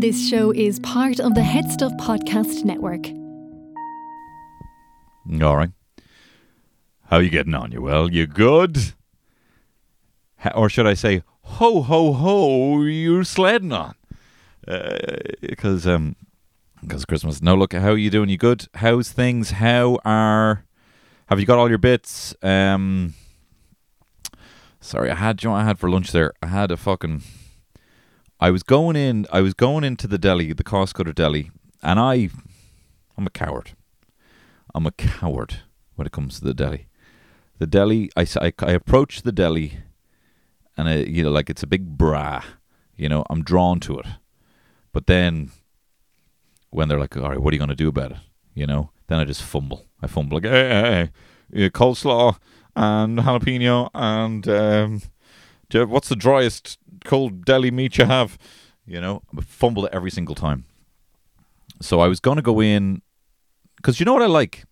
This show is part of the Head Stuff Podcast Network. All right. How are you getting on? You well? You good? Or should I say, ho, ho, ho, you're sledding on. Because Christmas. No, look, how are you doing? You good? How's things? Have you got all your bits? Sorry, I had for lunch there. I was going into the deli, the Costco deli, and I'm a coward. I'm a coward when it comes to the deli. The deli, I approach the deli, and like it's a big bra, I'm drawn to it. But then, when they're like, all right, what are you going to do about it? Then I just fumble. Like, hey, coleslaw and jalapeno and what's the driest cold deli meat you have? I fumble it every single time. So I was going to go in, because you know what I like?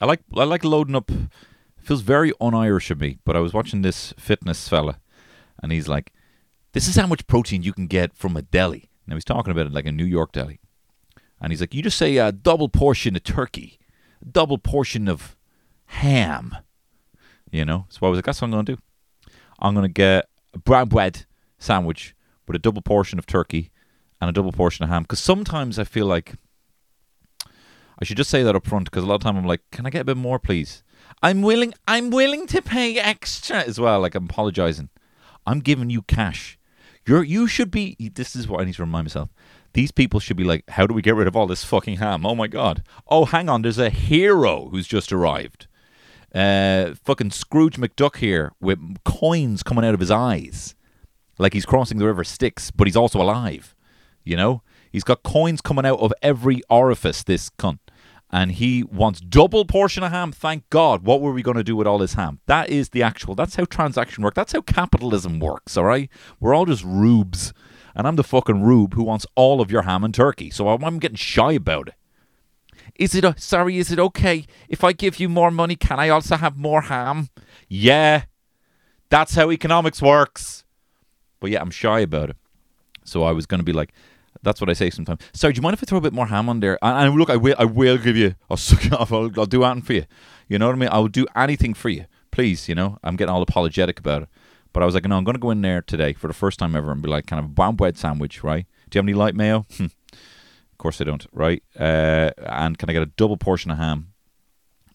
I like loading up. It feels very un-Irish of me, but I was watching this fitness fella, and he's like, this is how much protein you can get from a deli. Now he's talking about it like a New York deli. And he's like, you just say a double portion of turkey, a double portion of ham, So I was like, that's what I'm going to do. I'm going to get a brown bread sandwich with a double portion of turkey and a double portion of ham. Because sometimes I feel like I should just say that up front, because a lot of time I'm like, can I get a bit more, please? I'm willing to pay extra as well. Like, I'm apologizing. I'm giving you cash. You should be, this is what I need to remind myself. These people should be like, how do we get rid of all this fucking ham? Oh my God. Oh, hang on. There's a hero who's just arrived. Fucking Scrooge McDuck here with coins coming out of his eyes. Like he's crossing the river Styx, but he's also alive. He's got coins coming out of every orifice, this cunt. And he wants double portion of ham. Thank God. What were we going to do with all this ham? That is the actual. That's how transaction works. That's how capitalism works, all right? We're all just rubes. And I'm the fucking rube who wants all of your ham and turkey. So I'm getting shy about it. Is it okay if I give you more money? Can I also have more ham? Yeah. That's how economics works. But yeah, I'm shy about it. So I was going to be like, that's what I say sometimes. Sorry, do you mind if I throw a bit more ham on there? And look, I will give you. I'll suck it off. I'll do anything for you. You know what I mean? I will do anything for you. Please, I'm getting all apologetic about it. But I was like, no, I'm going to go in there today for the first time ever and be like, kind of a brown bread sandwich, right? Do you have any light mayo? Of course I don't, right? And can I get a double portion of ham,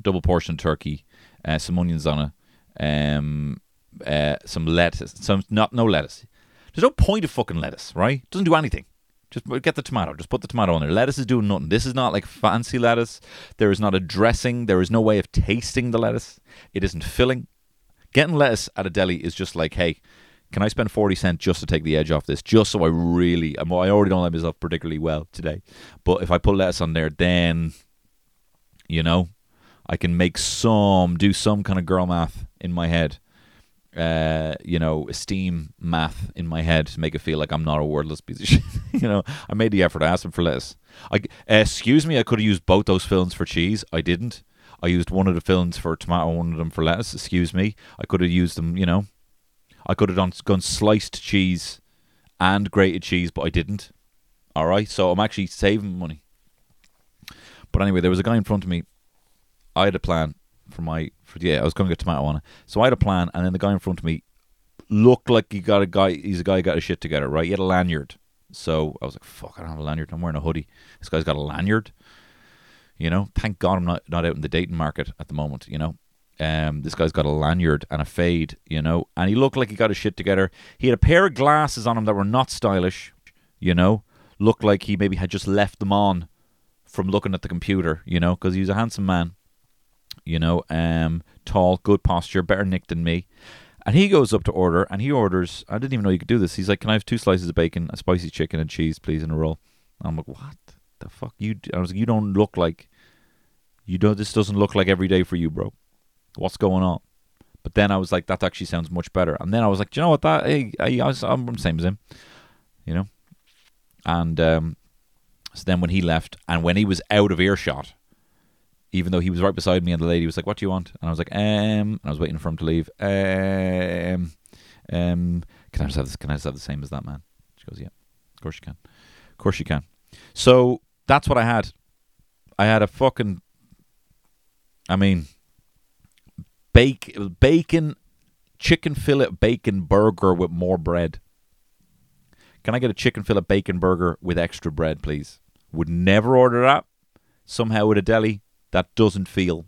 double portion of turkey, some onions on it, some lettuce, no lettuce. There's no point of fucking lettuce, right? Doesn't do anything. Just get the tomato. Just put the tomato on there. Lettuce is doing nothing. This is not like fancy lettuce. There is not a dressing. There is no way of tasting the lettuce. It isn't filling. Getting lettuce at a deli is just like, hey, can I spend 40 cents just to take the edge off this? Just so I already don't like myself particularly well today. But if I put lettuce on there, then, I can make do some kind of girl math in my head. Esteem math in my head to make it feel like I'm not a wordless piece of shit. I made the effort. I asked him for lettuce. Excuse me, I could have used both those fillings for cheese. I didn't. I used one of the fillings for tomato, one of them for lettuce. Excuse me. I could have used them, I could have gone sliced cheese and grated cheese, but I didn't. All right? So I'm actually saving money. But anyway, there was a guy in front of me. I had a plan. I was going to get tomato on it. So I had a plan, and then the guy in front of me looked like he's a guy who got his shit together, right? He had a lanyard. So I was like, fuck, I don't have a lanyard. I'm wearing a hoodie. This guy's got a lanyard. Thank God I'm not out in the dating market at the moment, This guy's got a lanyard and a fade, and he looked like he got his shit together. He had a pair of glasses on him that were not stylish, Looked like he maybe had just left them on from looking at the computer, because he was a handsome man. Tall, good posture, better nick than me. And he goes up to order, and he orders, I didn't even know you could do this. He's like, can I have 2 slices of bacon, a spicy chicken and cheese, please, and a roll? And I'm like, what the fuck? I was like, you don't look like, this doesn't look like every day for you, bro. What's going on? But then I was like, that actually sounds much better. And then I was like, do you know what, I'm the same as him, And so then when he left, and when he was out of earshot, even though he was right beside me, and the lady was like, what do you want? And I was like, and I was waiting for him to leave. Can I just have the same as that man? She goes, yeah, of course you can. course you can. So that's what I had. I had a fucking, I mean, bacon, chicken fillet bacon burger with more bread. Can I get a chicken fillet bacon burger with extra bread, please? Would never order that. Somehow at a deli, that doesn't feel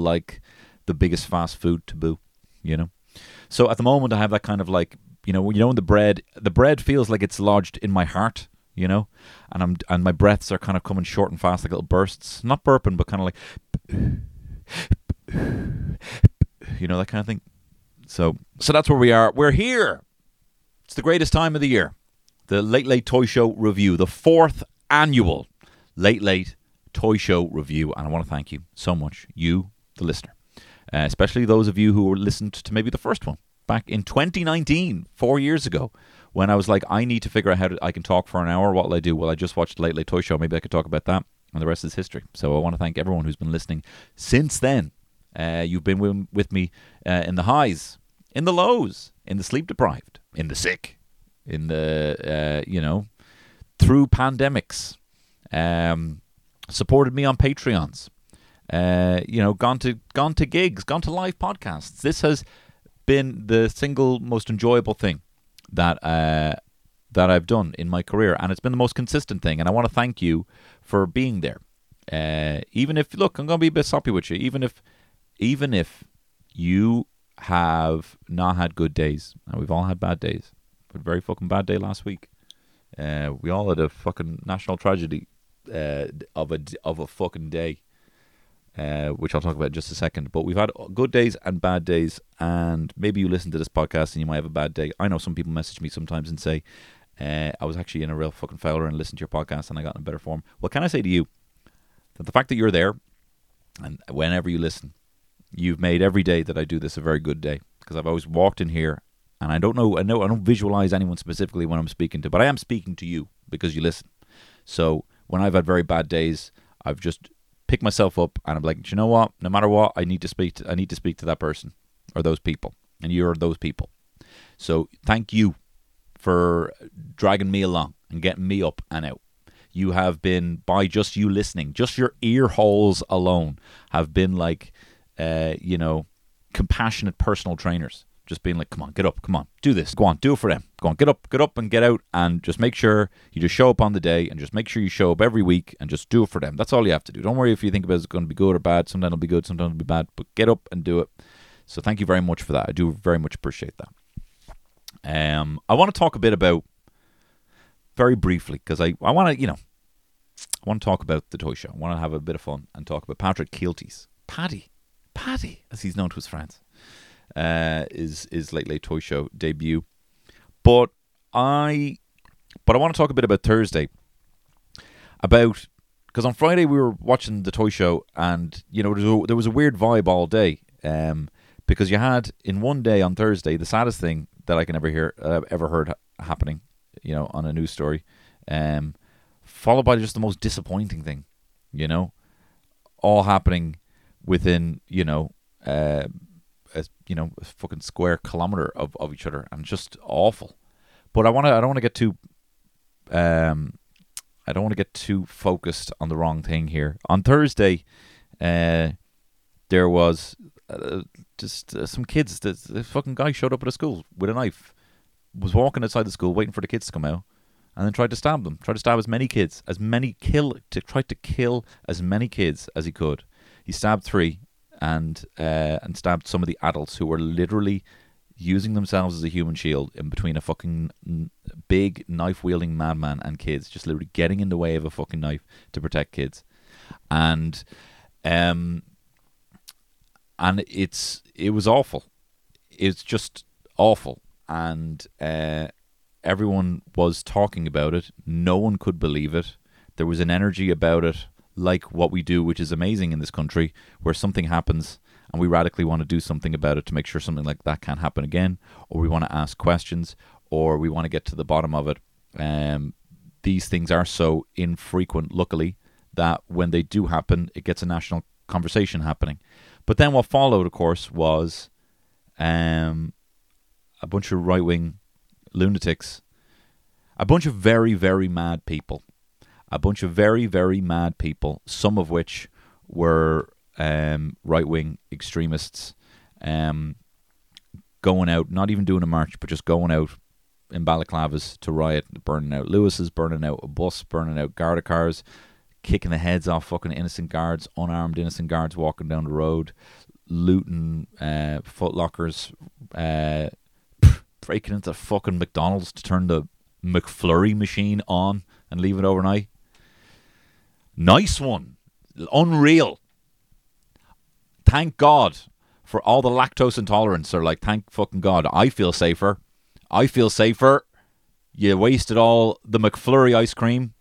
like the biggest fast food taboo, you know? So at the moment, I have that kind of like, you know, when the bread feels like it's lodged in my heart, you know, and my breaths are kind of coming short and fast, like little bursts, not burping, but kind of like, you know, that kind of thing. So that's where we are. We're here. It's the greatest time of the year. The Late Late Toy Show review, the 4th annual Late Late Toy Show review, and I want to thank you so much, you, the listener, especially those of you who listened to maybe the first one back in 2019, 4 years ago, when I was like, I need to figure out I can talk for an hour. What will I do? Well, I just watched Late Late Toy Show. Maybe I could talk about that, and the rest is history. So I want to thank everyone who's been listening since then. You've been with me in the highs, in the lows, in the sleep deprived, in the sick, in the, you know, through pandemics, supported me on Patreons, you know, gone to gigs, gone to live podcasts. This has been the single most enjoyable thing that I've done in my career, and it's been the most consistent thing, and I want to thank you for being there. Even if, look, I'm going to be a bit soppy with you, even if you have not had good days, and we've all had bad days, but a very fucking bad day last week. We all had a fucking national tragedy of a fucking day, which I'll talk about in just a second. But we've had good days and bad days, and maybe you listen to this podcast and you might have a bad day. I know some people message me sometimes and say, I was actually in a real fucking failure and listened to your podcast and I got in a better form. Well, can I say to you that the fact that you're there and whenever you listen, you've made every day that I do this a very good day, because I've always walked in here, and I know I don't visualize anyone specifically when I'm speaking to, but I am speaking to you because you listen. So when I've had very bad days, I've just picked myself up and I'm like, do you know what? No matter what, I need to speak to that person or those people, and you're those people. So thank you for dragging me along and getting me up and out. You have been, by just you listening, just your ear holes alone have been like, you know, compassionate personal trainers, just being like, come on, get up, come on, do this, go on, do it for them, go on, get up and get out, and just make sure you just show up on the day, and just make sure you show up every week, and just do it for them. That's all you have to do. Don't worry if you think about it's going to be good or bad. Sometimes it'll be good, sometimes it'll be bad, but get up and do it. So thank you very much for that. I do very much appreciate that. I want to talk a bit about, very briefly, because I want to talk about the toy show. I want to have a bit of fun and talk about Patrick Kielty's Paddy, as he's known to his friends, is Late Late Toy Show debut. But I want to talk a bit about Thursday, because on Friday we were watching the toy show, and you know there was a weird vibe all day, because you had in one day on Thursday the saddest thing that I can ever heard happening, you know, on a news story, followed by just the most disappointing thing, you know, all happening within, you know, a fucking square kilometer of each other, and just awful. But I don't want to get too focused on the wrong thing here. On Thursday, there was just some kids. The fucking guy showed up at a school with a knife, was walking outside the school waiting for the kids to come out, and then tried to stab them. Tried to stab kill as many kids as he could. He stabbed 3, and stabbed some of the adults who were literally using themselves as a human shield in between a fucking big knife-wielding madman and kids, just literally getting in the way of a fucking knife to protect kids. And it was awful. It's just awful, and everyone was talking about it. No one could believe it. There was an energy about it, like what we do, which is amazing in this country, where something happens and we radically want to do something about it to make sure something like that can't happen again, or we want to ask questions, or we want to get to the bottom of it. These things are so infrequent, luckily, that when they do happen, it gets a national conversation happening. But then what followed, of course, was a bunch of right-wing lunatics. A bunch of very, very mad people. A bunch of very, very mad people, some of which were right-wing extremists, going out, not even doing a march, but just going out in balaclavas to riot, burning out Lewis's, burning out a bus, burning out Garda cars, kicking the heads off fucking innocent guards, unarmed innocent guards walking down the road, looting Foot Lockers, breaking into fucking McDonald's to turn the McFlurry machine on and leave it overnight. Nice one. Unreal. Thank God for all the lactose intolerance. They're like, thank fucking God. I feel safer. I feel safer. You wasted all the McFlurry ice cream.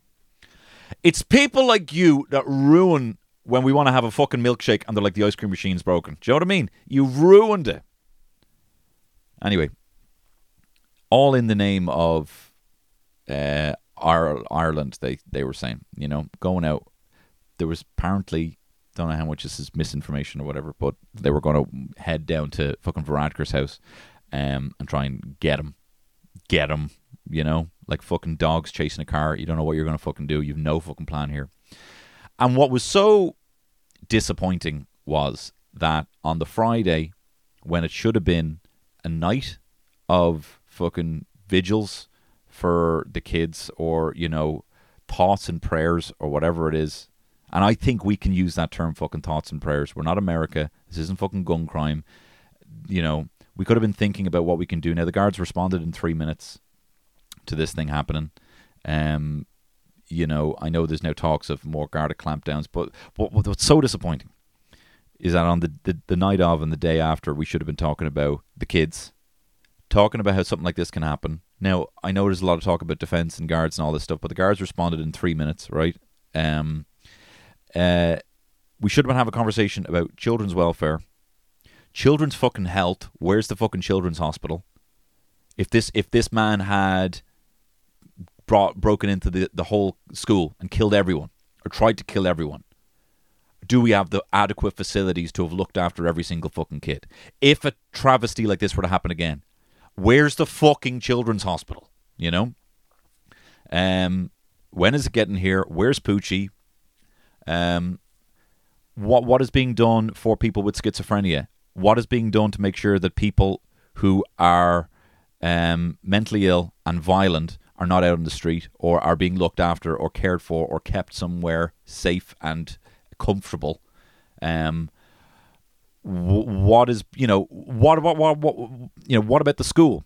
It's people like you that ruin when we want to have a fucking milkshake and they're like, the ice cream machine's broken. Do you know what I mean? You ruined it. Anyway, all in the name of Ireland, they were saying, you know, going out. There was apparently, don't know how much this is misinformation or whatever, but they were going to head down to fucking Varadkar's house and try and get him, you know, like fucking dogs chasing a car. You don't know what you're going to fucking do. You've no fucking plan here. And what was so disappointing was that on the Friday, when it should have been a night of fucking vigils for the kids or, you know, thoughts and prayers or whatever it is. And I think we can use that term, fucking thoughts and prayers. We're not America. This isn't fucking gun crime. You know, we could have been thinking about what we can do. Now, the guards responded in 3 minutes to this thing happening. You know, I know there's now talks of more Garda clampdowns, but what's so disappointing is that on the night of and the day after, we should have been talking about the kids, talking about how something like this can happen. Now, I know there's a lot of talk about defense and guards and all this stuff, but the guards responded in 3 minutes, right? We should have a conversation about children's welfare, children's fucking health. Where's the fucking children's hospital? If this man had broken into the whole school and killed everyone, or tried to kill everyone, do we have the adequate facilities to have looked after every single fucking kid? If a travesty like this were to happen again, where's the fucking children's hospital? You know? When is it getting here? Where's Poochie? What is being done for people with schizophrenia? What is being done to make sure that people who are mentally ill and violent are not out on the street or are being looked after or cared for or kept somewhere safe and comfortable? What about the school?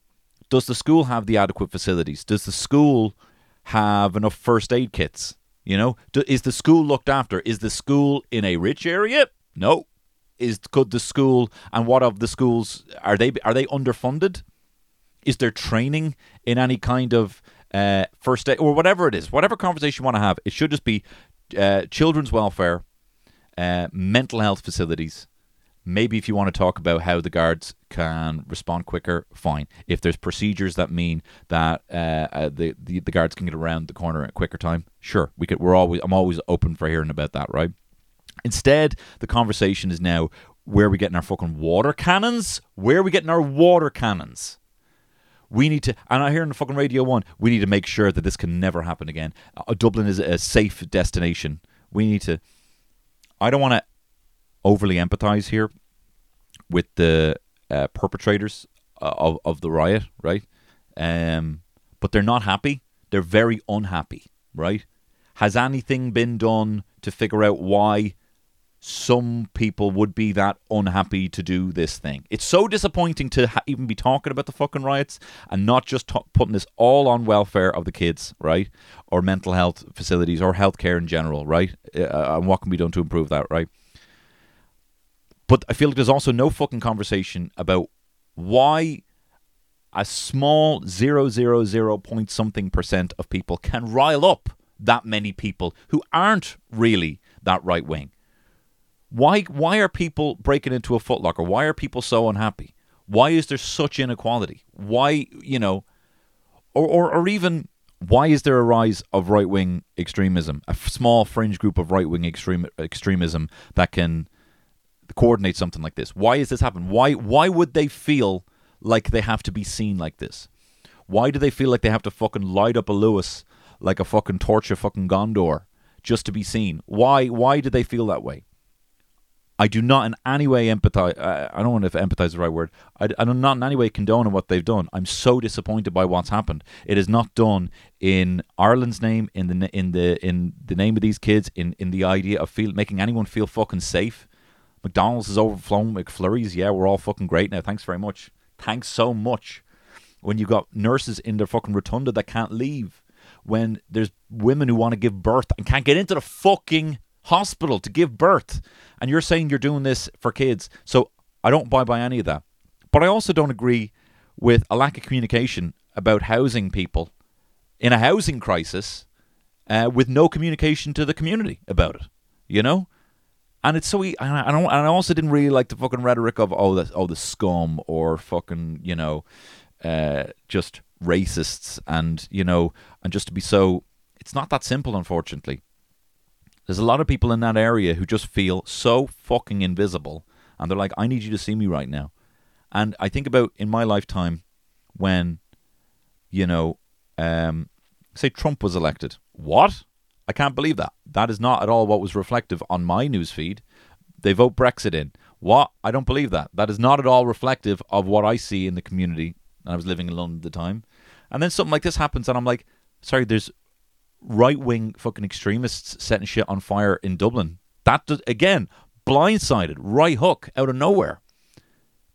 Does the school have the adequate facilities? Does the school have enough first aid kits? You know, is the school looked after? Is the school in a rich area? No. Could the school, and what of the schools, are they underfunded? Is there training in any kind of first aid, or whatever it is, whatever conversation you want to have? It should just be children's welfare, mental health facilities. Maybe if you want to talk about how the guards can respond quicker, fine. If there's procedures that mean that the guards can get around the corner at a quicker time, sure. I'm always open for hearing about that, right? Instead, the conversation is now, where are we getting our fucking water cannons? Where are we getting our water cannons? We need to, and I hear on the fucking Radio 1, we need to make sure that this can never happen again. Dublin is a safe destination. We need to, I don't want to overly empathize here with the perpetrators of the riot, right? But they're not happy. They're very unhappy, right? Has anything been done to figure out why some people would be that unhappy to do this thing? It's so disappointing to even be talking about the fucking riots and not just putting this all on welfare of the kids, right? Or mental health facilities or healthcare in general, right? And what can be done to improve that, right? But I feel like there's also no fucking conversation about why a small 0.something% of people can rile up that many people who aren't really that right wing. Why are people breaking into a Foot Locker? Why are people so unhappy? Why is there such inequality? Why, you know, or even why is there a rise of right wing extremism? A small fringe group of right wing extremism that can coordinate something like this. Why is this happening? Why would they feel like they have to be seen like this? Why do they feel like they have to fucking light up a Lewis like a fucking torch of fucking Gondor just to be seen? Why do they feel that way? I do not in any way empathize. I don't want to empathize the right word. I do not in any way condone what they've done. I'm so disappointed by what's happened. It is not done in Ireland's name, in the name of these kids, in the idea of making anyone feel fucking safe. McDonald's is overflowing McFlurries. Yeah, we're all fucking great now. Thanks very much. Thanks so much. When you got nurses in their fucking rotunda that can't leave, when there's women who want to give birth and can't get into the fucking hospital to give birth, and you're saying you're doing this for kids. So I don't buy by any of that, but I also don't agree with a lack of communication about housing people in a housing crisis, with no communication to the community about it, you know. And it's so and I also didn't really like the fucking rhetoric of the scum, or fucking, you know, just racists, and, you know, and just to be so. It's not that simple, unfortunately. There's a lot of people in that area who just feel so fucking invisible. And they're like, I need you to see me right now. And I think about in my lifetime when, you know, say Trump was elected. What? I can't believe that. That is not at all what was reflective on my newsfeed. They vote Brexit in. What? I don't believe that. That is not at all reflective of what I see in the community. And I was living in London at the time. And then something like this happens and I'm like, sorry, there's right-wing fucking extremists setting shit on fire in Dublin. That does, again, blindsided, right hook out of nowhere,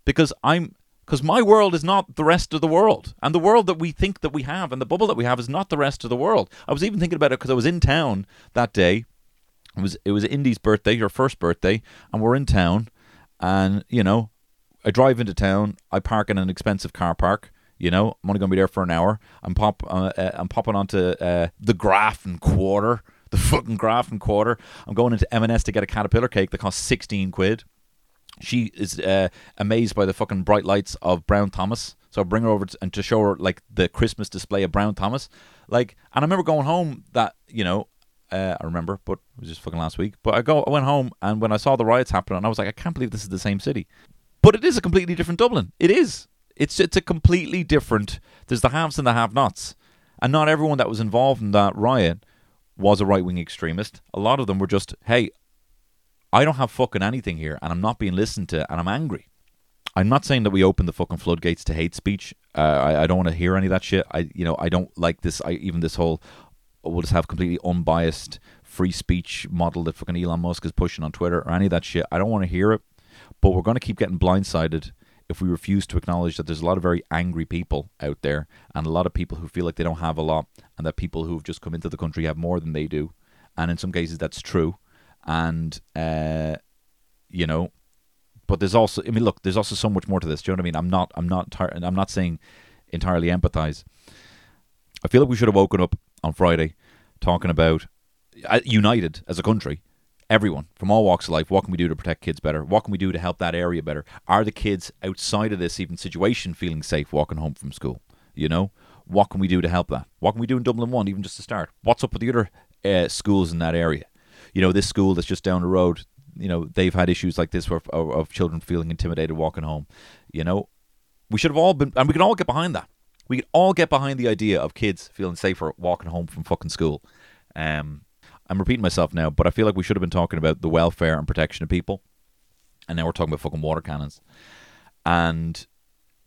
because my world is not the rest of the world, and the world that we think that we have and the bubble that we have is not the rest of the world. I was even thinking about it because I was in town that day. It was Indy's birthday, her first birthday, and we're in town, and, you know, I drive into town, I park in an expensive car park. You know, I'm only going to be there for an hour. I'm popping onto the Grafton Quarter, the fucking Grafton Quarter. I'm going into M&S to get a caterpillar cake that costs 16 quid. She is amazed by the fucking bright lights of Brown Thomas. So I bring her over to show her, like, the Christmas display of Brown Thomas. Like, and I remember going home that, you know, I remember, but it was just fucking last week. But I went home, and when I saw the riots happening, I was like, I can't believe this is the same city. But it is a completely different Dublin. It is. It's a completely different. There's the haves and the have-nots, and not everyone that was involved in that riot was a right-wing extremist. A lot of them were just, hey, I don't have fucking anything here, and I'm not being listened to, and I'm angry. I'm not saying that we open the fucking floodgates to hate speech. I don't want to hear any of that shit. I don't like this. Even this whole, we'll just have completely unbiased free speech model that fucking Elon Musk is pushing on Twitter or any of that shit. I don't want to hear it, but we're going to keep getting blindsided if we refuse to acknowledge that there's a lot of very angry people out there, and a lot of people who feel like they don't have a lot, and that people who have just come into the country have more than they do, and in some cases that's true. And you know, but there's also, I mean, look, there's also so much more to this. Do you know what I mean? I'm not saying entirely empathize. I feel like we should have woken up on Friday talking about united as a country. Everyone, from all walks of life, what can we do to protect kids better? What can we do to help that area better? Are the kids outside of this even situation feeling safe walking home from school? You know, what can we do to help that? What can we do in Dublin 1, even just to start? What's up with the other schools in that area? You know, this school that's just down the road, you know, they've had issues like this where, of children feeling intimidated walking home. You know, we should have all been, and we can all get behind that. We can all get behind the idea of kids feeling safer walking home from fucking school. I'm repeating myself now, but I feel like we should have been talking about the welfare and protection of people, and now we're talking about fucking water cannons, and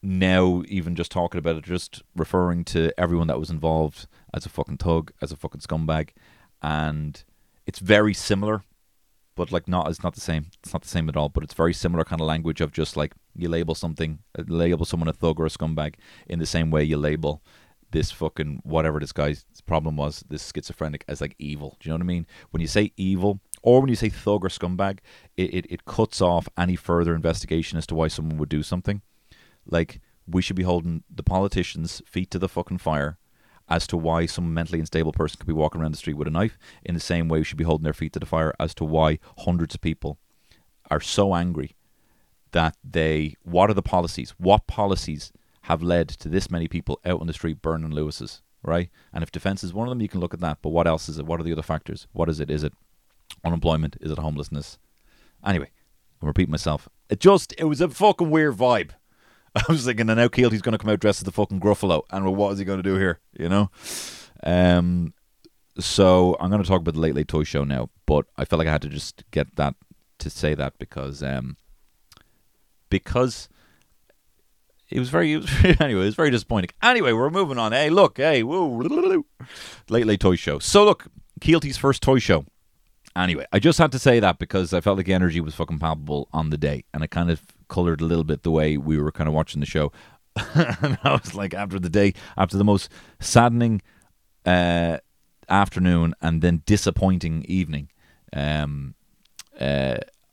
now even just talking about it, just referring to everyone that was involved as a fucking thug, as a fucking scumbag, and it's very similar, but like it's not the same. It's not the same at all, but it's very similar kind of language of just like you label someone a thug or a scumbag in the same way you label this fucking whatever this guy's problem was, this schizophrenic, as like evil. Do you know what I mean? When you say evil, or when you say thug or scumbag, it cuts off any further investigation as to why someone would do something. Like, we should be holding the politicians' feet to the fucking fire as to why some mentally unstable person could be walking around the street with a knife, in the same way we should be holding their feet to the fire as to why hundreds of people are so angry that they, what are the policies? What policies have led to this many people out on the street burning Lewis's, right? And if defence is one of them, you can look at that. But what else is it? What are the other factors? What is it? Is it unemployment? Is it homelessness? Anyway, I'm repeating myself. It was a fucking weird vibe. I was thinking, and now Kielty's going to come out dressed as the fucking Gruffalo, and well, what is he going to do here, you know? So I'm going to talk about the Late Late Toy Show now, but I felt like I had to just get that to say that because it was very disappointing. Anyway, we're moving on. Hey, look, hey, woo, Late Late Toy Show. So look, Kielty's first toy show. Anyway, I just had to say that because I felt like the energy was fucking palpable on the day, and it kind of coloured a little bit the way we were kind of watching the show. And I was like, after the most saddening afternoon and then disappointing evening, I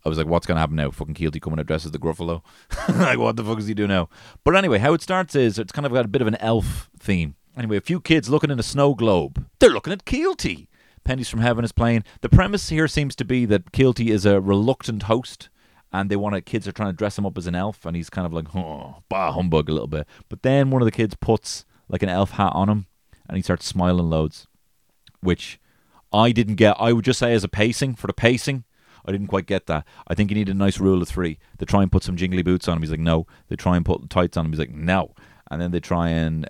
was like, what's going to happen now? Fucking Kielty coming out dressed as the Gruffalo? Like, what the fuck does he do now? But anyway, how it starts is, it's kind of got a bit of an elf theme. Anyway, a few kids looking in a snow globe. They're looking at Kielty. Pennies from Heaven is playing. The premise here seems to be that Kielty is a reluctant host, and kids are trying to dress him up as an elf, and he's kind of like, oh, bah humbug a little bit. But then one of the kids puts like an elf hat on him, and he starts smiling loads, which I didn't get. I would just say I didn't quite get that. I think you need a nice rule of three. They try and put some jingly boots on him. He's like, no. They try and put tights on him. He's like, no. And then they try and...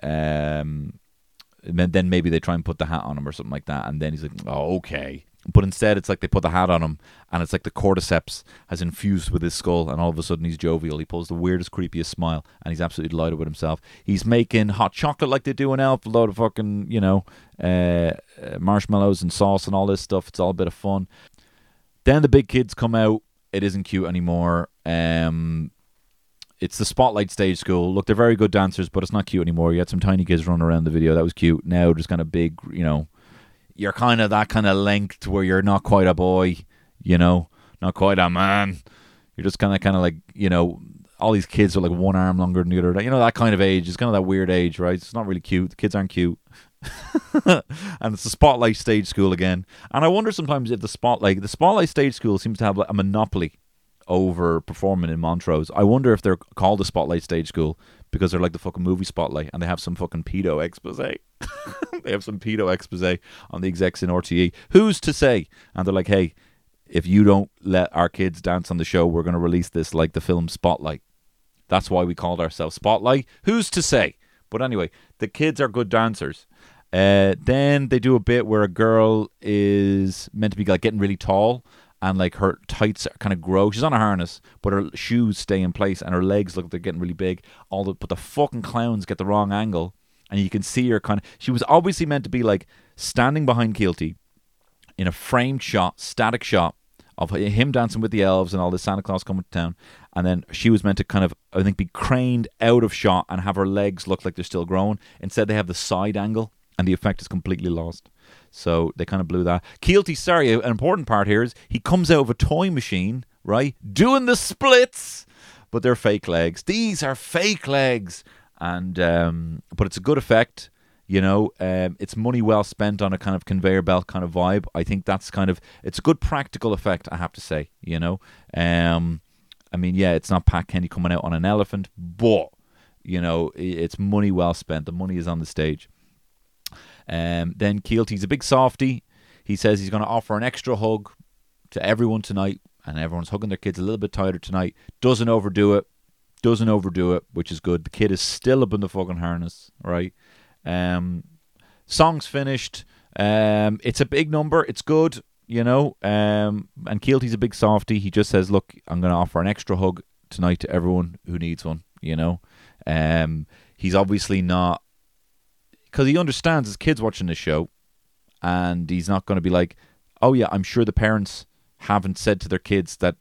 then maybe they try and put the hat on him or something like that, and then he's like, oh, okay. But instead it's like they put the hat on him, and it's like the cordyceps has infused with his skull, and all of a sudden he's jovial. He pulls the weirdest, creepiest smile, and he's absolutely delighted with himself. He's making hot chocolate like they do in Elf, a load of fucking, marshmallows and sauce and all this stuff. It's all a bit of fun. Then the big kids come out. It isn't cute anymore. It's the Spotlight Stage School. Look, they're very good dancers, but it's not cute anymore. You had some tiny kids running around the video. That was cute. Now, just kind of big, you're kind of that kind of length where you're not quite a boy, not quite a man. You're just kind of like, all these kids are like one arm longer than the other. That kind of age. It's kind of that weird age, right? It's not really cute. The kids aren't cute. And it's the Spotlight Stage School again. And I wonder sometimes if the Spotlight Stage School seems to have like a monopoly over performing in Montrose. I wonder if they're called the Spotlight Stage School because they're like the fucking movie Spotlight, and they have some fucking pedo expose. They have some pedo expose on the execs in RTE. Who's to say? And they're like, hey, if you don't let our kids dance on the show, we're going to release this like the film Spotlight. That's why we called ourselves Spotlight. Who's to say? But anyway, the kids are good dancers. Then they do a bit where a girl is meant to be like getting really tall, and like her tights kind of grow. She's on a harness, but her shoes stay in place, and her legs look like they're getting really big. But the fucking clowns get the wrong angle, and you can see her kind of... She was obviously meant to be like standing behind Kielty in a framed shot, static shot of him dancing with the elves and all this Santa Claus coming to town. And then she was meant to kind of, I think, be craned out of shot and have her legs look like they're still growing. Instead, they have the side angle, and the effect is completely lost. So they kind of blew that. Kielty, sorry, an important part here is he comes out of a toy machine, right? Doing the splits. But they're fake legs. These are fake legs. And but it's a good effect, it's money well spent on a kind of conveyor belt kind of vibe. I think that's it's a good practical effect, I have to say, it's not Pat Kenny coming out on an elephant, but, it's money well spent. The money is on the stage. Then Kielty's a big softy. He says he's going to offer an extra hug to everyone tonight, and everyone's hugging their kids a little bit tighter tonight. Doesn't overdo it, which is good. The kid is still up in the fucking harness, right? Song's finished. It's a big number. It's good, and Kielty's a big softy. He just says, look, I'm going to offer an extra hug tonight to everyone who needs one, He's obviously not, because he understands his kids watching this show, and he's not going to be like, oh yeah, I'm sure the parents haven't said to their kids that,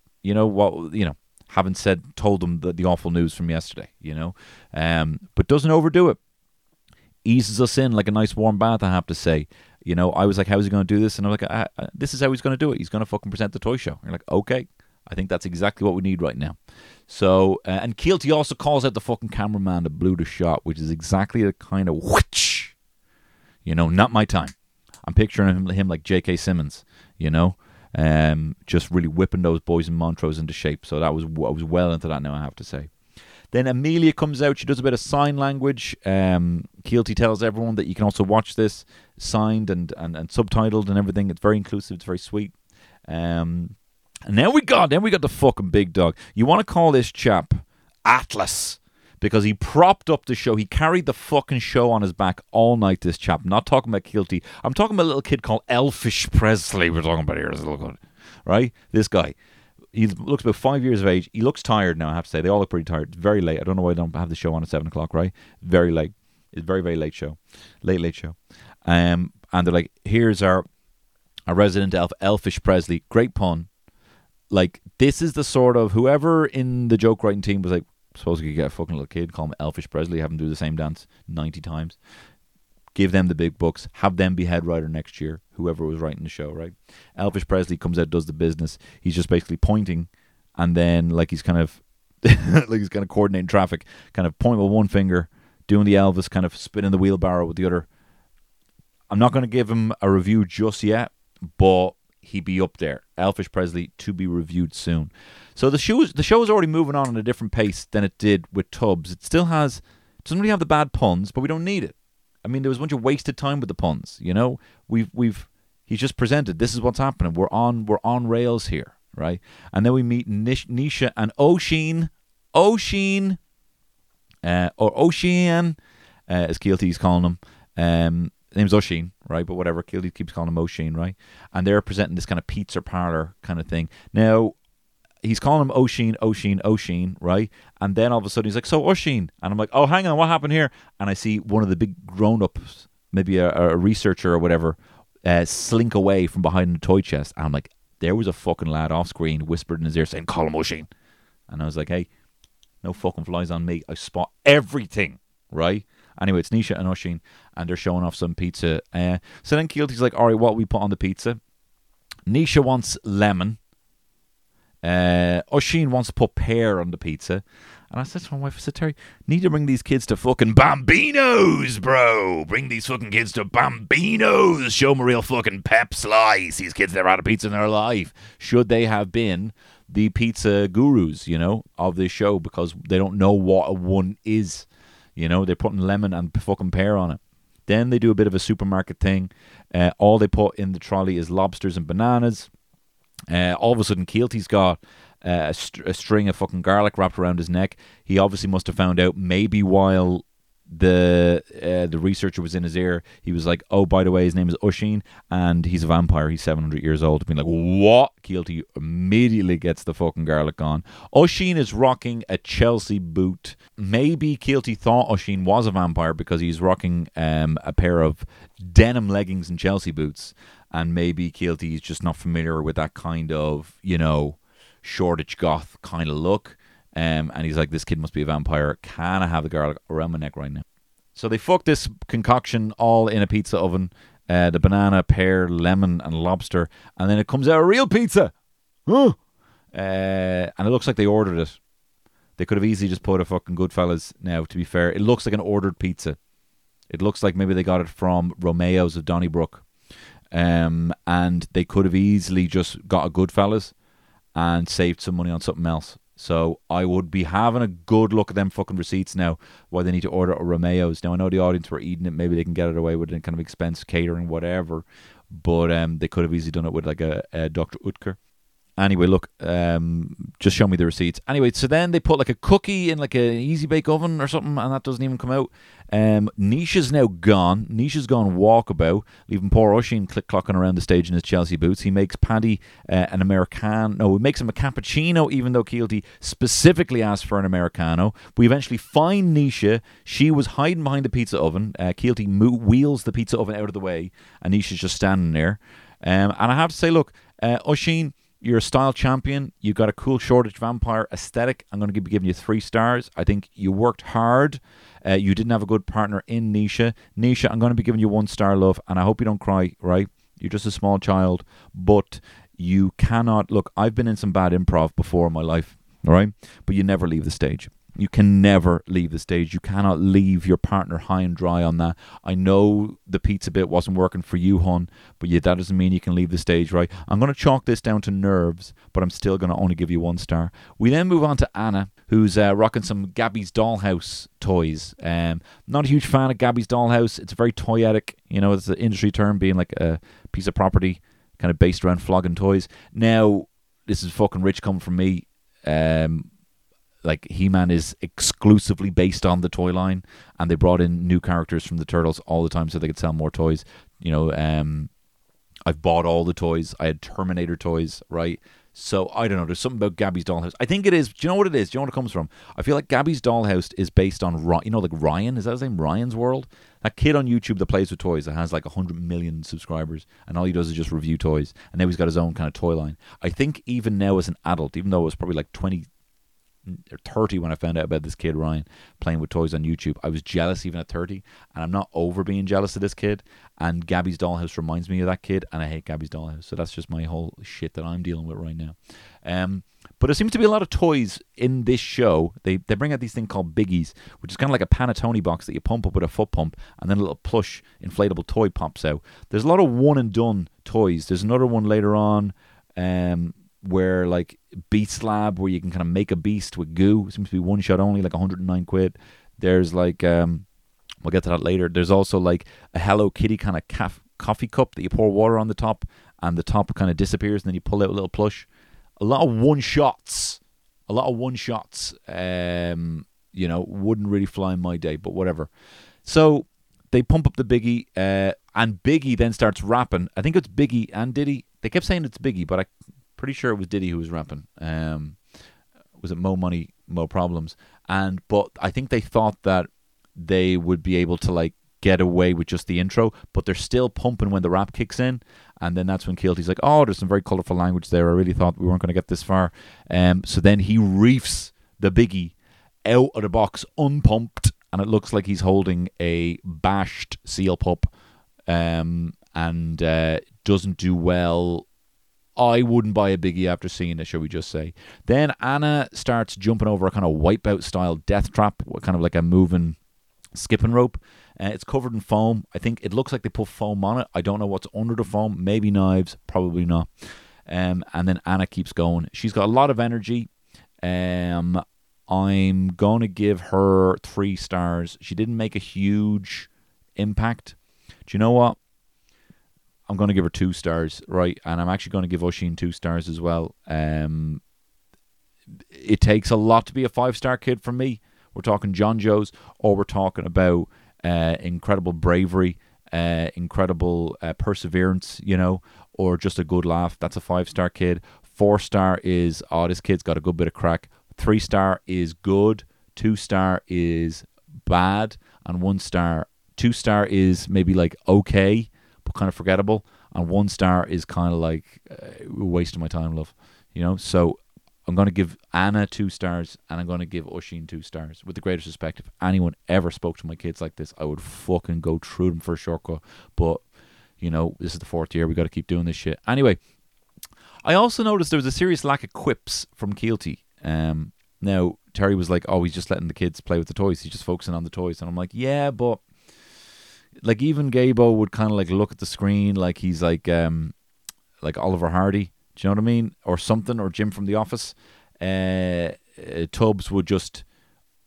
told them the awful news from yesterday, but doesn't overdo it. Eases us in like a nice warm bath, I have to say. I was like, how is he going to do this? And I'm like, this is how he's going to do it. He's going to fucking present the toy show. And you're like, okay, I think that's exactly what we need right now. So, and Kielty also calls out the fucking cameraman that blew the shot, which is exactly the kind of whoosh. Not my time. I'm picturing him like J.K. Simmons, just really whipping those boys in Montrose into shape. So I was well into that now, I have to say. Then Amelia comes out. She does a bit of sign language. Kielty tells everyone that you can also watch this signed and subtitled and everything. It's very inclusive. It's very sweet. And then we got the fucking big dog. You want to call this chap Atlas, because he propped up the show. He carried the fucking show on his back all night, this chap. I'm not talking about Kielty. I'm talking about a little kid called Elfish Presley we're talking about here. This little guy, right? This guy. He looks about 5 years of age. He looks tired now, I have to say. They all look pretty tired. It's very late. I don't know why I don't have the show on at 7 o'clock, right? Very late. It's a very, very late show. Late, late show. And they're like, here's our resident elf, Elfish Presley. Great pun. Like, this is the sort of, whoever in the joke writing team was like, suppose we could get a fucking little kid, call him Elfish Presley, have him do the same dance 90 times. Give them the big bucks. Have them be head writer next year, whoever was writing the show, right? Elfish Presley comes out, does the business. He's just basically pointing, and then like he's kind of like he's kind of coordinating traffic, kind of point with one finger, doing the Elvis, kind of spinning the wheelbarrow with the other. I'm not going to give him a review just yet, but he'd be up there. Elfish Presley to be reviewed soon. So the show is already moving on at a different pace than it did with Tubbs. It still doesn't really have the bad puns, but we don't need it. I mean, there was a bunch of wasted time with the puns, you know? He's just presented, this is what's happening. We're on rails here, right? And then we meet Nisha and O'Sheen, as Kielty's calling him. Name's O'Sheen, right? But whatever, Kielty keeps calling him O'Sheen, right? And they're presenting this kind of pizza parlor kind of thing. Now, he's calling him O'Sheen, right? And then all of a sudden he's like, so O'Sheen. And I'm like, oh, hang on, what happened here? And I see one of the big grown-ups, maybe a researcher or whatever, slink away from behind the toy chest. And I'm like, there was a fucking lad off screen whispered in his ear saying, call him O'Sheen. And I was like, hey, no fucking flies on me. I spot everything, right? Anyway, it's Nisha and O'Sheen, and they're showing off some pizza. So then Kielty's like, all right, what we put on the pizza? Nisha wants lemon. O'Sheen wants to put pear on the pizza. And I said to my wife, I said, Terry, need to bring these kids to fucking Bambino's, bro. Bring these fucking kids to Bambino's. Show them a real fucking pep slice. These kids never had a pizza in their life. Should they have been the pizza gurus, you know, of this show, because they don't know what one is. You know, they're putting lemon and fucking pear on it. Then they do a bit of a supermarket thing. All they put in the trolley is lobsters and bananas. All of a sudden, Kielty's got a string of fucking garlic wrapped around his neck. He obviously must have found out, maybe while the researcher was in his ear, he was like, oh, by the way, his name is O'Sheen, and he's a vampire. He's 700 years old. Being like, what? Kielty immediately gets the fucking garlic on. O'Sheen is rocking a Chelsea boot. Maybe Kielty thought O'Sheen was a vampire because he's rocking a pair of denim leggings and Chelsea boots. And maybe Kielty is just not familiar with that kind of, you know, Shoreditch goth kind of look. And he's like, this kid must be a vampire. Can I have the garlic around my neck right now? So they fuck this concoction all in a pizza oven. The banana, pear, lemon, and lobster. And then it comes out a real pizza. Huh? And it looks like they ordered it. They could have easily just put a fucking Goodfellas now, to be fair. It looks like an ordered pizza. It looks like maybe they got it from Romeo's of Donnybrook. And they could have easily just got a Goodfellas and saved some money on something else. So I would be having a good look at them fucking receipts now, why they need to order a Romeo's. Now I know the audience were eating it, maybe they can get it away with a kind of expense catering, whatever, but they could have easily done it with like a Dr. Utker. Anyway, look, just show me the receipts. Anyway, so then they put like a cookie in like an easy bake oven or something, and that doesn't even come out. Nisha's now gone. Nisha's gone walkabout, leaving poor O'Sheen click-clocking around the stage in his Chelsea boots. He makes Paddy an Americano. No, he makes him a cappuccino, even though Kielty specifically asked for an Americano. We eventually find Nisha. She was hiding behind the pizza oven. Kielty wheels the pizza oven out of the way, and Nisha's just standing there. And I have to say, look, O'Sheen, you're a style champion. You've got a cool Shoreditch vampire aesthetic. I'm going to be giving you 3 stars. I think you worked hard. You didn't have a good partner in Nisha. Nisha, I'm going to be giving you 1 star, love, and I hope you don't cry, right? You're just a small child, but you cannot... Look, I've been in some bad improv before in my life, all right? But you never leave the stage. You can never leave the stage. You cannot leave your partner high and dry on that. I know the pizza bit wasn't working for you, hon, but yeah, that doesn't mean you can leave the stage, right? I'm going to chalk this down to nerves, but I'm still going to only give you 1 star. We then move on to Anna, who's rocking some Gabby's Dollhouse toys. Not a huge fan of Gabby's Dollhouse. It's very toyetic. You know, it's an industry term, being like a piece of property kind of based around flogging toys. Now, this is fucking rich coming from me. like He-Man is exclusively based on the toy line, and they brought in new characters from the Turtles all the time so they could sell more toys. You know, I've bought all the toys. I had Terminator toys, right? So, I don't know. There's something about Gabby's Dollhouse. I think it is. Do you know what it is? Do you know what it comes from? I feel like Gabby's Dollhouse is based on, Ryan? Is that his name? Ryan's World? That kid on YouTube that plays with toys that has like 100 million subscribers, and all he does is just review toys. And now he's got his own kind of toy line. I think even now as an adult, even though I was probably like 20 or 30 when I found out about this kid, Ryan, playing with toys on YouTube, I was jealous even at 30. And I'm not over being jealous of this kid. And Gabby's Dollhouse reminds me of that kid, and I hate Gabby's Dollhouse. So that's just my whole shit that I'm dealing with right now. But there seems to be a lot of toys in this show. They bring out these thing called Biggies, which is kind of like a panettone box that you pump up with a foot pump, and then a little plush inflatable toy pops out. There's a lot of one and done toys. There's another one later on where like Beast Lab, where you can kind of make a beast with goo. It seems to be one shot only, like 109 quid. There's like... we'll get to that later. There's also like a Hello Kitty kind of coffee cup that you pour water on the top, and the top kind of disappears, and then you pull out a little plush. A lot of one-shots. You know, wouldn't really fly in my day, but whatever. So they pump up the Biggie, and Biggie then starts rapping. I think it's Biggie and Diddy. They kept saying it's Biggie, but I'm pretty sure it was Diddy who was rapping. Was it Mo Money, Mo Problems? But I think they thought that they would be able to like get away with just the intro, but they're still pumping when the rap kicks in, and then that's when Kielty's like, oh, there's some very colourful language there. I really thought we weren't going to get this far. So then he reefs the Biggie out of the box unpumped, and it looks like he's holding a bashed seal pup, and doesn't do well. I wouldn't buy a Biggie after seeing it, shall we just say. Then Anna starts jumping over a kind of Wipeout style death trap, kind of like a moving skipping rope. It's covered in foam. I think it looks like they put foam on it. I don't know what's under the foam. Maybe knives, probably not. And then Anna keeps going. She's got a lot of energy. I'm going to give her 3 stars. She didn't make a huge impact. Do you know what? I'm going to give her 2 stars, right? And I'm actually going to give Oisin 2 stars as well. It takes a lot to be a 5-star kid for me. We're talking John Joes, or we're talking about incredible bravery, incredible perseverance, you know, or just a good laugh. That's a 5-star kid. 4-star is, oh, this kid's got a good bit of crack. 3-star is good. 2-star is bad. And 1-star, 2-star is maybe like okay, but kind of forgettable. And 1-star is kind of like wasting my time, love, you know, so... I'm going to give Anna 2 stars, and I'm going to give Oisin 2 stars. With the greatest respect, if anyone ever spoke to my kids like this, I would fucking go through them for a shortcut. But, you know, this is the 4th year. We've got to keep doing this shit. Anyway, I also noticed there was a serious lack of quips from Kielty. Now, Terry was like, oh, he's just letting the kids play with the toys. He's just focusing on the toys. And I'm like, yeah, but, like, even Gabo would kind of, like, look at the screen like he's, like Oliver Hardy. Do you know what I mean? Or something, or Jim from The Office. Tubbs would just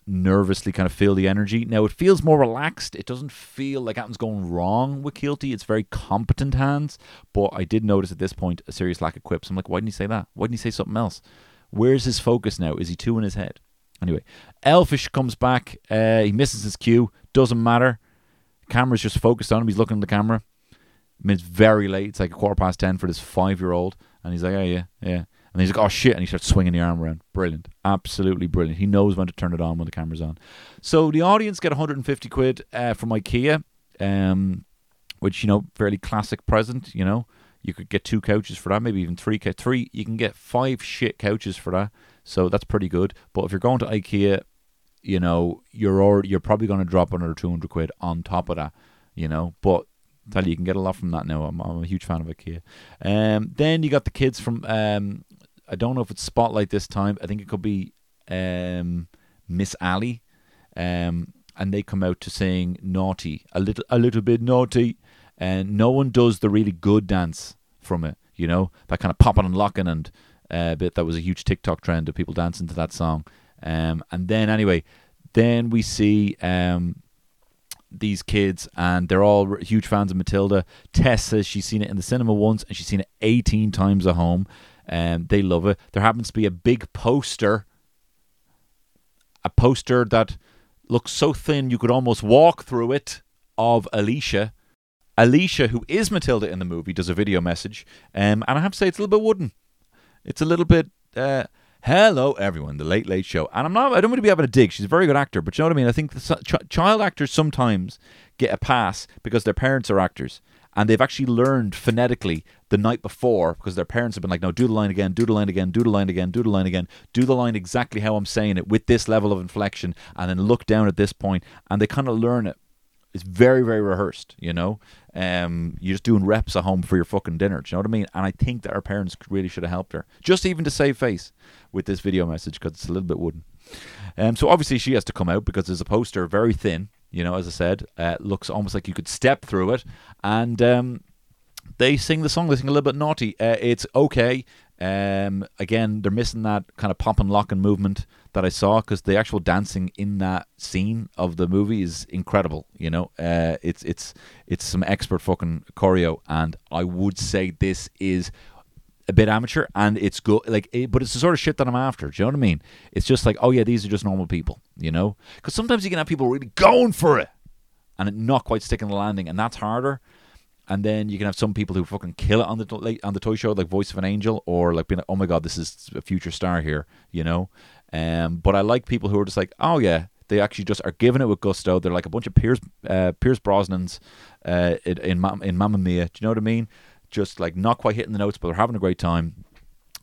nervously kind of feel the energy. Now, it feels more relaxed. It doesn't feel like anything's going wrong with Kielty. It's very competent hands. But I did notice at this point a serious lack of quips. I'm like, why didn't he say that? Why didn't he say something else? Where's his focus now? Is he too in his head? Anyway, Elfish comes back. He misses his cue. Doesn't matter. Camera's just focused on him. He's looking at the camera. I mean, it's very late. It's like 10:15 for this 5-year-old. And he's like, oh, yeah. And he's like, oh, shit. And he starts swinging the arm around. Brilliant. Absolutely brilliant. He knows when to turn it on when the camera's on. So the audience get 150 quid from IKEA, which, you know, fairly classic present, you know. You could get 2 couches for that, maybe even 3. You can get 5 shit couches for that. So that's pretty good. But if you're going to IKEA, you know, you're probably going to drop another 200 quid on top of that, you know. But... tell you can get a lot from that now. I'm a huge fan of IKEA. Then you got the kids from I don't know if it's Spotlight this time. I think it could be Miss Alley, and they come out to sing Naughty, a little bit naughty, and no one does the really good dance from it. You know, that kind of popping and locking and bit that was a huge TikTok trend of people dancing to that song. And then anyway, then we see. These kids, and they're all huge fans of Matilda. Tess says she's seen it in the cinema once, and she's seen it 18 times at home. They love it. There happens to be a big poster a poster that looks so thin you could almost walk through it of Alicia. Alicia, who is Matilda in the movie, does a video message. And I have to say, it's a little bit wooden. It's a little bit, hello everyone, the Late Late Show. And I don't want to be able to dig. She's a very good actor, but you know what I mean? I think the child actors sometimes get a pass because their parents are actors. And they've actually learned phonetically the night before because their parents have been like, no, do the line again, do the line again, do the line again, do the line again. Do the line exactly how I'm saying it with this level of inflection and then look down at this point. And they kind of learn it. It's very, very rehearsed, you know. You're just doing reps at home for your fucking dinner. Do you know what I mean? And I think that our parents really should have helped her. Just even to save face with this video message because it's a little bit wooden. So obviously she has to come out because there's a poster, very thin. You know, as I said, looks almost like you could step through it. And they sing the song. They sing a little bit naughty. It's okay. Again, they're missing that kind of pop and lock and movement that I saw because the actual dancing in that scene of the movie is incredible. You know, it's some expert fucking choreo, and I would say this is a bit amateur, and it's good, like, but it's the sort of shit that I'm after. Do you know what I mean? It's just like, oh yeah, these are just normal people, you know? Because sometimes you can have people really going for it and it not quite sticking the landing, and that's harder. And then you can have some people who fucking kill it on the toy show, like Voice of an Angel, or like being like, oh my god, this is a future star here, you know? But I like people who are just like, oh yeah, they actually just are giving it with gusto. They're like a bunch of Pierce Brosnan's in Mamma Mia. Do you know what I mean? Just like not quite hitting the notes, but they're having a great time,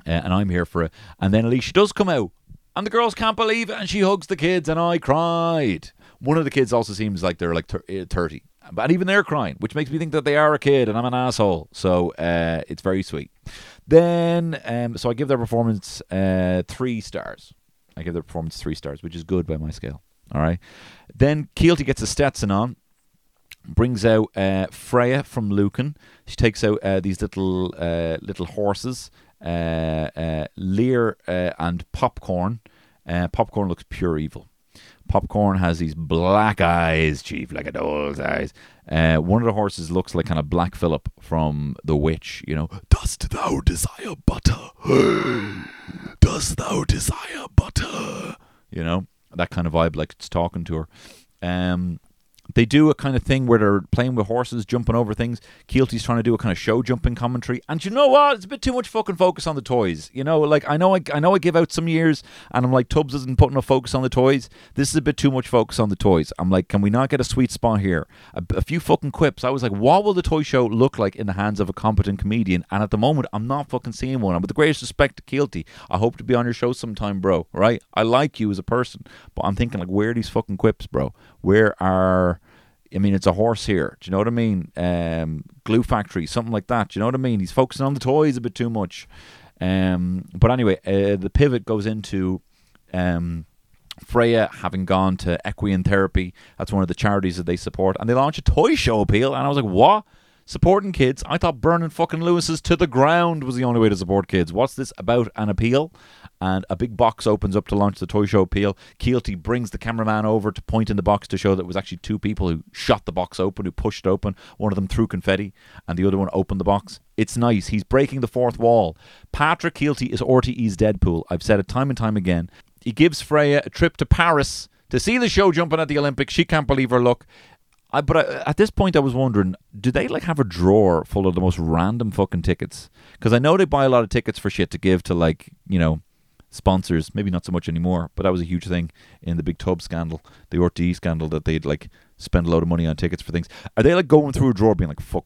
and I'm here for it. And then Alicia does come out, and the girls can't believe it, and she hugs the kids, and I cried. One of the kids also seems like they're like 30, but even they're crying, which makes me think that they are a kid, and I'm an asshole. So it's very sweet. Then, so I give their performance 3 stars. I give their performance 3 stars, which is good by my scale. All right. Then Kielty gets a Stetson on. Brings out Freya from Lucan. She takes out these little horses, Lear and Popcorn. Popcorn looks pure evil. Popcorn has these black eyes, chief, like a doll's eyes. One of the horses looks like kind of Black Phillip from The Witch, you know. Dost thou desire butter? Dost thou desire butter? You know, that kind of vibe, like it's talking to her. They do a kind of thing where they're playing with horses, jumping over things. Kielty's trying to do a kind of show jumping commentary. And you know what? It's a bit too much fucking focus on the toys. You know, like, I know I give out some years, and I'm like, Tubbs isn't putting enough focus on the toys. This is a bit too much focus on the toys. I'm like, can we not get a sweet spot here? A few fucking quips. I was like, what will the toy show look like in the hands of a competent comedian? And at the moment, I'm not fucking seeing one. And with the greatest respect to Kielty, I hope to be on your show sometime, bro, right? I like you as a person. But I'm thinking, like, where are these fucking quips, bro? Where are... I mean, it's a horse here. Do you know what I mean? Glue Factory, something like that. Do you know what I mean? He's focusing on the toys a bit too much. But anyway, the pivot goes into Freya having gone to Equine Therapy. That's one of the charities that they support. And they launch a toy show appeal. And I was like, what? Supporting kids? I thought burning fucking Lewis's to the ground was the only way to support kids. What's this about an appeal? And a big box opens up to launch the toy show appeal. Kielty brings the cameraman over to point in the box to show that it was actually 2 people who shot the box open, who pushed open. One of them threw confetti, and the other one opened the box. It's nice. He's breaking the 4th wall. Patrick Kielty is RTE's Deadpool. I've said it time and time again. He gives Freya a trip to Paris to see the show jumping at the Olympics. She can't believe her luck. But at this point, I was wondering, do they like have a drawer full of the most random fucking tickets? Because I know they buy a lot of tickets for shit to give to, like, you know, sponsors. Maybe not so much anymore, but that was a huge thing in the big Tubbs scandal, the RTE scandal, that they'd like spend a load of money on tickets for things. Are they like going through a drawer being like, fuck.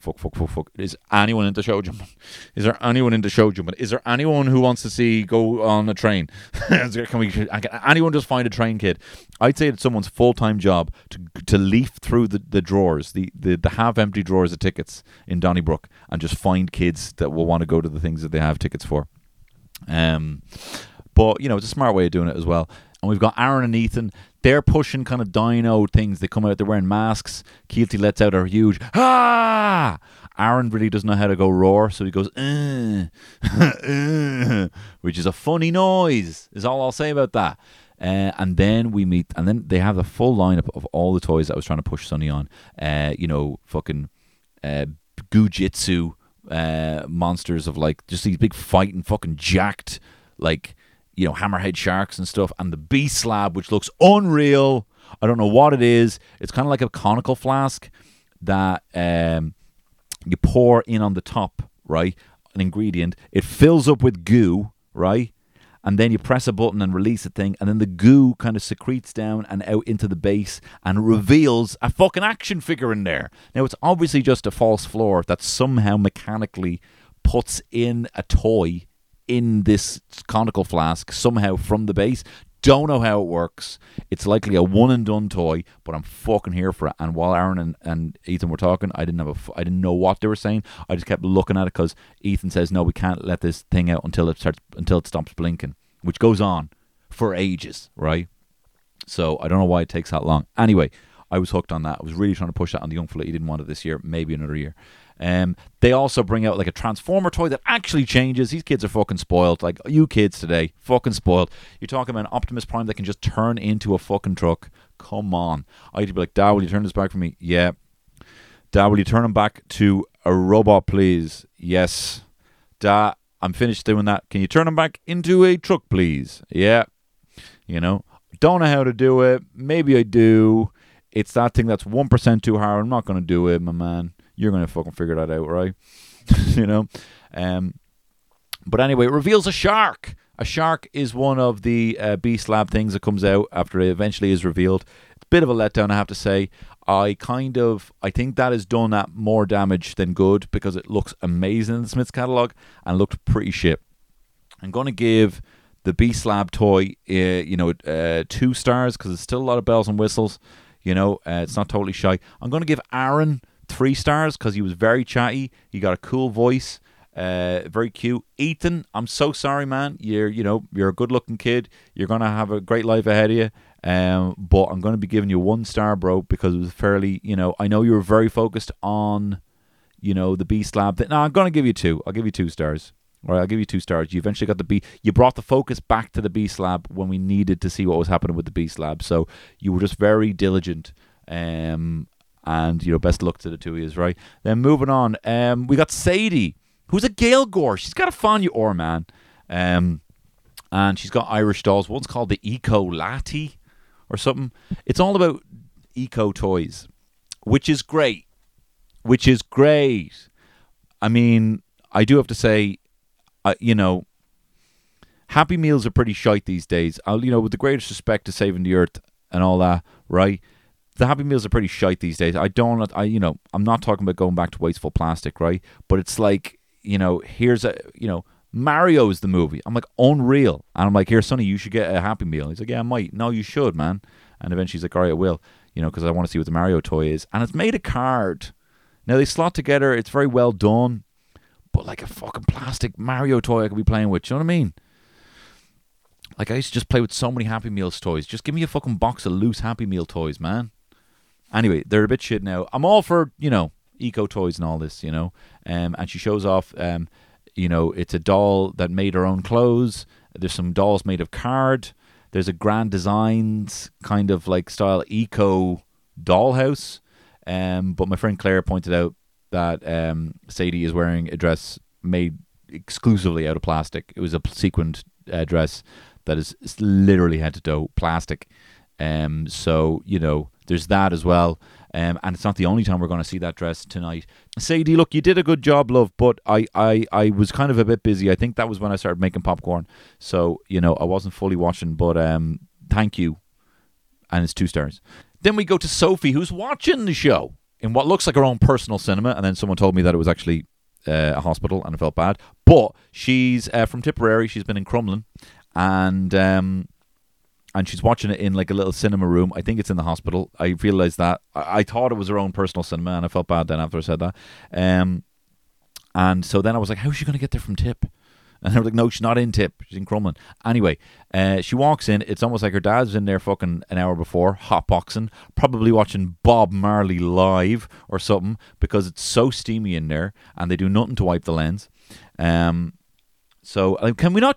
Is anyone into show jumping? Is there anyone into show jumping? Is there anyone who wants to see go on a train? Can anyone just find a train kid? I'd say it's someone's full-time job to leaf through the drawers, the half-empty drawers of tickets in Donnybrook, and just find kids that will want to go to the things that they have tickets for. But, you know, it's a smart way of doing it as well. And we've got Aaron and Ethan. They're pushing kind of dino things. They come out, they're wearing masks. Kielty lets out a huge, ah! Aaron really doesn't know how to go roar, so he goes, which is a funny noise, is all I'll say about that. And then we meet, and then they have the full lineup of all the toys that I was trying to push Sonny on. You know, fucking Goojitsu monsters of, like, just these big fighting fucking jacked, like, you know, hammerhead sharks and stuff, and the Beast Lab, which looks unreal. I don't know what it is. It's kind of like a conical flask that you pour in on the top, right, an ingredient. It fills up with goo, right, and then you press a button and release a thing, and then the goo kind of secretes down and out into the base and reveals a fucking action figure in there. Now, it's obviously just a false floor that somehow mechanically puts in a toy in this conical flask somehow from the base. Don't know how it works. It's likely a one-and-done toy, but I'm fucking here for it. And while Aaron and Ethan were talking, I didn't know what they were saying. I just kept looking at it because Ethan says, no, we can't let this thing out until it stops blinking, which goes on for ages, right? So I don't know why it takes that long. Anyway, I was hooked on that. I was really trying to push that on the young fella. He didn't want it this year, maybe another year. They also bring out like a Transformer toy that actually changes. These kids are fucking spoiled. Like, you kids today, fucking spoiled. You're talking about an Optimus Prime that can just turn into a fucking truck. Come on. I'd be like, Dad, will you turn this back for me? Yeah. Dad, will you turn him back to a robot, please? Yes. Dad, I'm finished doing that. Can you turn him back into a truck, please? Yeah. You know, don't know how to do it. Maybe I do. It's that thing that's 1% too hard. I'm not going to do it, my man. You're going to fucking figure that out, right? You know? But anyway, it reveals a shark. A shark is one of the Beast Lab things that comes out after it eventually is revealed. It's a bit of a letdown, I have to say. I think that has done that more damage than good because it looks amazing in the Smith's catalogue and looked pretty shit. I'm going to give the Beast Lab toy, 2 stars because there's still a lot of bells and whistles. You know, it's not totally shy. I'm going to give Aaron 3 stars because he was very chatty. He got a cool voice, very cute. Ethan, I'm so sorry, man. You're a good-looking kid. You're gonna have a great life ahead of you. But I'm gonna be giving you 1 star, bro, because it was fairly. I know you were very focused on, the Beast Lab. No, I'm gonna give you 2. I'll give you 2 stars. All right, I'll give you 2 stars. You eventually got you brought the focus back to the Beast Lab when we needed to see what was happening with the Beast Lab. So you were just very diligent. And, best of luck to the two of you, right? Then moving on, we got Sadie, who's a Gael Gore. She's got a Fania Or, man. And she's got Irish dolls. One's called the Eco Latte or something. It's all about eco toys, which is great. I mean, I do have to say, Happy Meals are pretty shite these days. With the greatest respect to saving the earth and all that, right? The Happy Meals are pretty shite these days. I'm not talking about going back to wasteful plastic, right? But it's like, Mario is the movie. I'm like, unreal. And I'm like, here, Sonny, you should get a Happy Meal. He's like, yeah, I might. No, you should, man. And eventually he's like, all right, I will, because I want to see what the Mario toy is. And it's made a card. Now, they slot together. It's very well done. But like a fucking plastic Mario toy I could be playing with. Do you know what I mean? Like, I used to just play with so many Happy Meals toys. Just give me a fucking box of loose Happy Meal toys, man. Anyway, they're a bit shit now. I'm all for, eco toys and all this, And she shows off, it's a doll that made her own clothes. There's some dolls made of card. There's a Grand Designs kind of like style eco dollhouse. But my friend Claire pointed out that Sadie is wearing a dress made exclusively out of plastic. It was a sequined dress that is literally head to toe plastic. So there's that as well. And it's not the only time we're going to see that dress tonight. Sadie, look, you did a good job, love, but I was kind of a bit busy. I think that was when I started making popcorn. So, I wasn't fully watching, but thank you. And it's 2 stars. Then we go to Sophie, who's watching the show in what looks like her own personal cinema. And then someone told me that it was actually a hospital and I felt bad. But she's from Tipperary. She's been in Crumlin. And she's watching it in like a little cinema room. I think it's in the hospital. I realised that. I thought it was her own personal cinema, and I felt bad then after I said that. And so then I was like, how is she going to get there from Tip? And they were like, no, she's not in Tip. She's in Crumlin. Anyway, she walks in. It's almost like her dad's in there fucking an hour before, hotboxing, probably watching Bob Marley live or something because it's so steamy in there, and they do nothing to wipe the lens. So can we not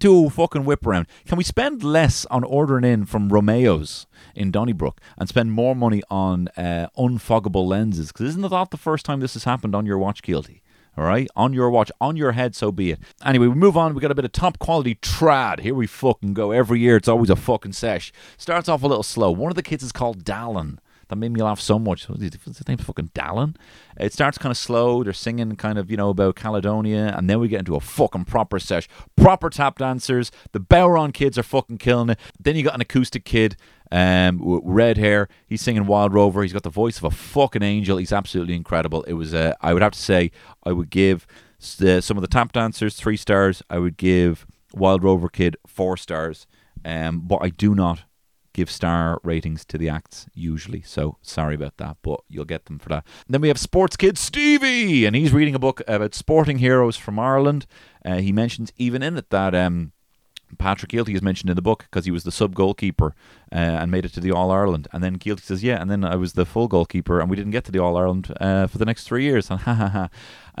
do a fucking whip around? Can we spend less on ordering in from Romeo's in Donnybrook and spend more money on unfoggable lenses? Because isn't that the first time this has happened on your watch, Kielty? All right? On your watch, on your head, so be it. Anyway, we move on. We got a bit of top quality trad. Here we fucking go. Every year, it's always a fucking sesh. Starts off a little slow. One of the kids is called Dallin. That made me laugh so much. His name's fucking Dallin. It starts kind of slow. They're singing kind of, you know, about Caledonia. And then we get into a fucking proper sesh. Proper tap dancers. The Bowron kids are fucking killing it. Then you got an acoustic kid with red hair. He's singing Wild Rover. He's got the voice of a fucking angel. He's absolutely incredible. It was, I would have to say, I would give some of the tap dancers 3 stars. I would give Wild Rover Kid 4 stars. But I do not give star ratings to the acts usually, so sorry about that, but you'll get them for that. And then we have sports kid Stevie, and he's reading a book about sporting heroes from Ireland. He mentions even in it that Patrick Kielty is mentioned in the book because he was the sub goalkeeper and made it to the All-Ireland, and then Kielty says, yeah, and then I was the full goalkeeper and we didn't get to the All-Ireland for the next 3 years. And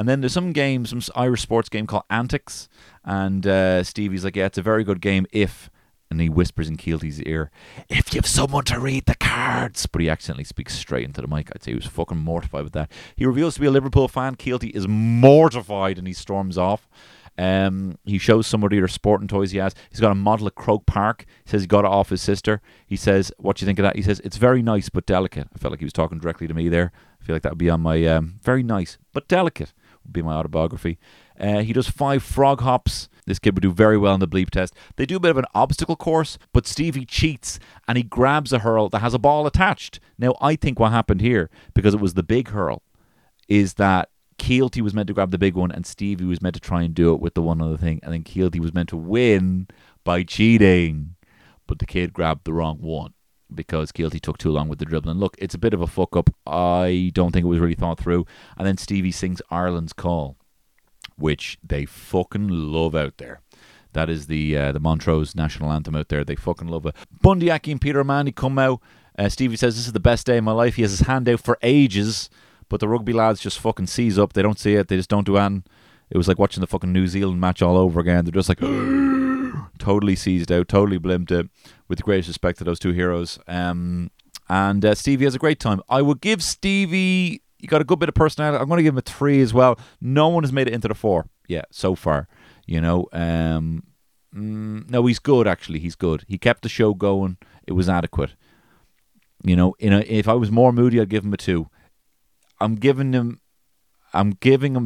then there's some game, some Irish sports game called Antics, and Stevie's like, yeah, it's a very good game if... And he whispers in Kielty's ear, if you've someone to read the cards. But he accidentally speaks straight into the mic. I'd say he was fucking mortified with that. He reveals to be a Liverpool fan. Kielty is mortified and he storms off. He shows some of the other sporting toys he has. He's got a model at Croke Park. He says he got it off his sister. He says, what do you think of that? He says, it's very nice but delicate. I felt like he was talking directly to me there. I feel like that would be on my very nice but delicate would be my autobiography. He does 5 frog hops. This kid would do very well in the bleep test. They do a bit of an obstacle course, but Stevie cheats and he grabs a hurl that has a ball attached. Now, I think what happened here, because it was the big hurl, is that Kielty was meant to grab the big one and Stevie was meant to try and do it with the one other thing. And then Kielty was meant to win by cheating. But the kid grabbed the wrong one because Kielty took too long with the dribbling. Look, it's a bit of a fuck up. I don't think it was really thought through. And then Stevie sings Ireland's Call, which they fucking love out there. That is the Montrose national anthem out there. They fucking love it. Bundyaki and Peter O'Mahony come out. Stevie says, this is the best day of my life. He has his hand out for ages, but the rugby lads just fucking seize up. They don't see it. They just don't do anything. It was like watching the fucking New Zealand match all over again. They're just like, totally seized out, totally blimped it, with the greatest respect to those two heroes. And Stevie has a great time. I would give Stevie... You got a good bit of personality. I'm going to give him a 3 as well. No one has made it into the 4 yet so far. You know, no, he's good, actually. He's good. He kept the show going. It was adequate. You know, if I was more moody, I'd give him a 2. I'm giving him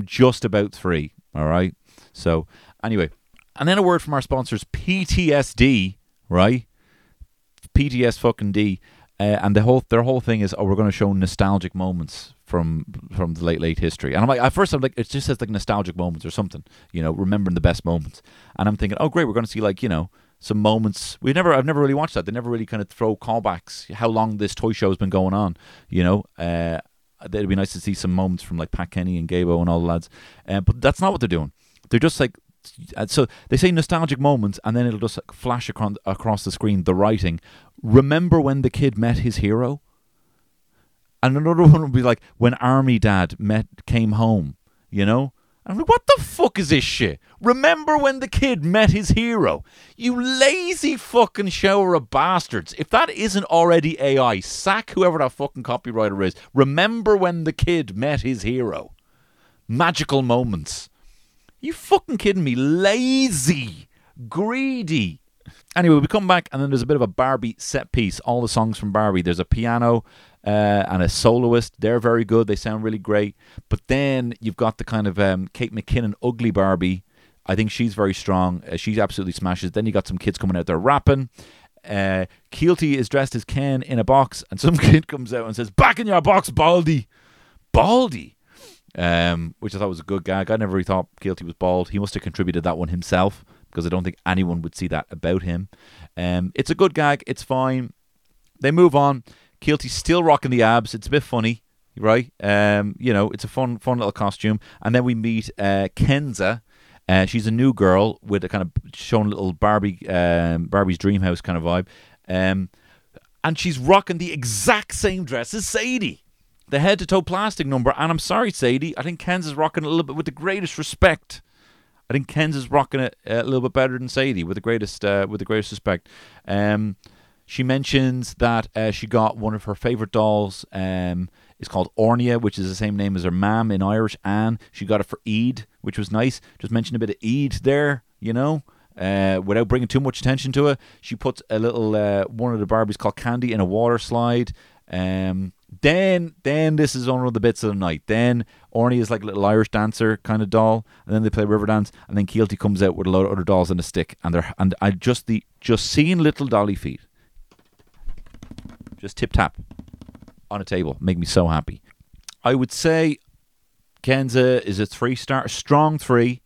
just about 3. All right. So anyway, and then a word from our sponsors, PTSD, right? PTS fucking D. And their whole thing is, oh, we're going to show nostalgic moments from the late history. And I'm like, at first I'm like, it just says like nostalgic moments or something, you know, remembering the best moments. And I'm thinking, oh great, we're going to see like, you know, some moments I've never really watched that. They never really kind of throw callbacks how long this toy show has been going on, you know. It'd be nice to see some moments from like Pat Kenny and Gabo and all the lads, but that's not what they're doing. They're just like, so they say nostalgic moments, and then it'll just like flash across the screen the writing. Remember when the kid met his hero. And another one would be like, when Army Dad came home, you know? I'm like, what the fuck is this shit? Remember when the kid met his hero. You lazy fucking shower of bastards. If that isn't already AI, sack whoever that fucking copywriter is. Remember when the kid met his hero. Magical moments. You fucking kidding me? Lazy. Greedy. Anyway, we come back, and then there's a bit of a Barbie set piece. All the songs from Barbie. There's a piano... and a soloist. They're very good. They sound really great. But then you've got the kind of Kate McKinnon ugly Barbie. I think she's very strong. She absolutely smashes. Then you got some kids coming out there rapping. Kielty is dressed as Ken in a box, and some kid comes out and says, back in your box, Baldy, which I thought was a good gag. I never really thought Kielty was bald. He must have contributed that one himself, because I don't think anyone would see that about him. It's a good gag. It's fine. They move on. Kielty's still rocking the abs. It's a bit funny, right? You know, it's a fun little costume. And then we meet Kenza. She's a new girl with a kind of shown little Barbie, Barbie's dream house kind of vibe. And she's rocking the exact same dress as Sadie, the head-to-toe plastic number. And I'm sorry, Sadie, I think Kenza's rocking it a little bit with the greatest respect. I think Kenza's rocking it a little bit better than Sadie with the greatest respect. She mentions that she got one of her favourite dolls. is called Ornia, which is the same name as her mom in Irish. Anne, she got it for Eid, which was nice. Just mentioned a bit of Eid there, you know, without bringing too much attention to it. She puts a little one of the Barbies called Candy in a water slide. Then this is one of the bits of the night. Then Orny is like a little Irish dancer kind of doll, and then they play Riverdance, and then Kielty comes out with a load of other dolls and a stick, and seeing little dolly feet, just tip tap on a table, make me so happy. I would say Kenza is a 3-star, strong 3.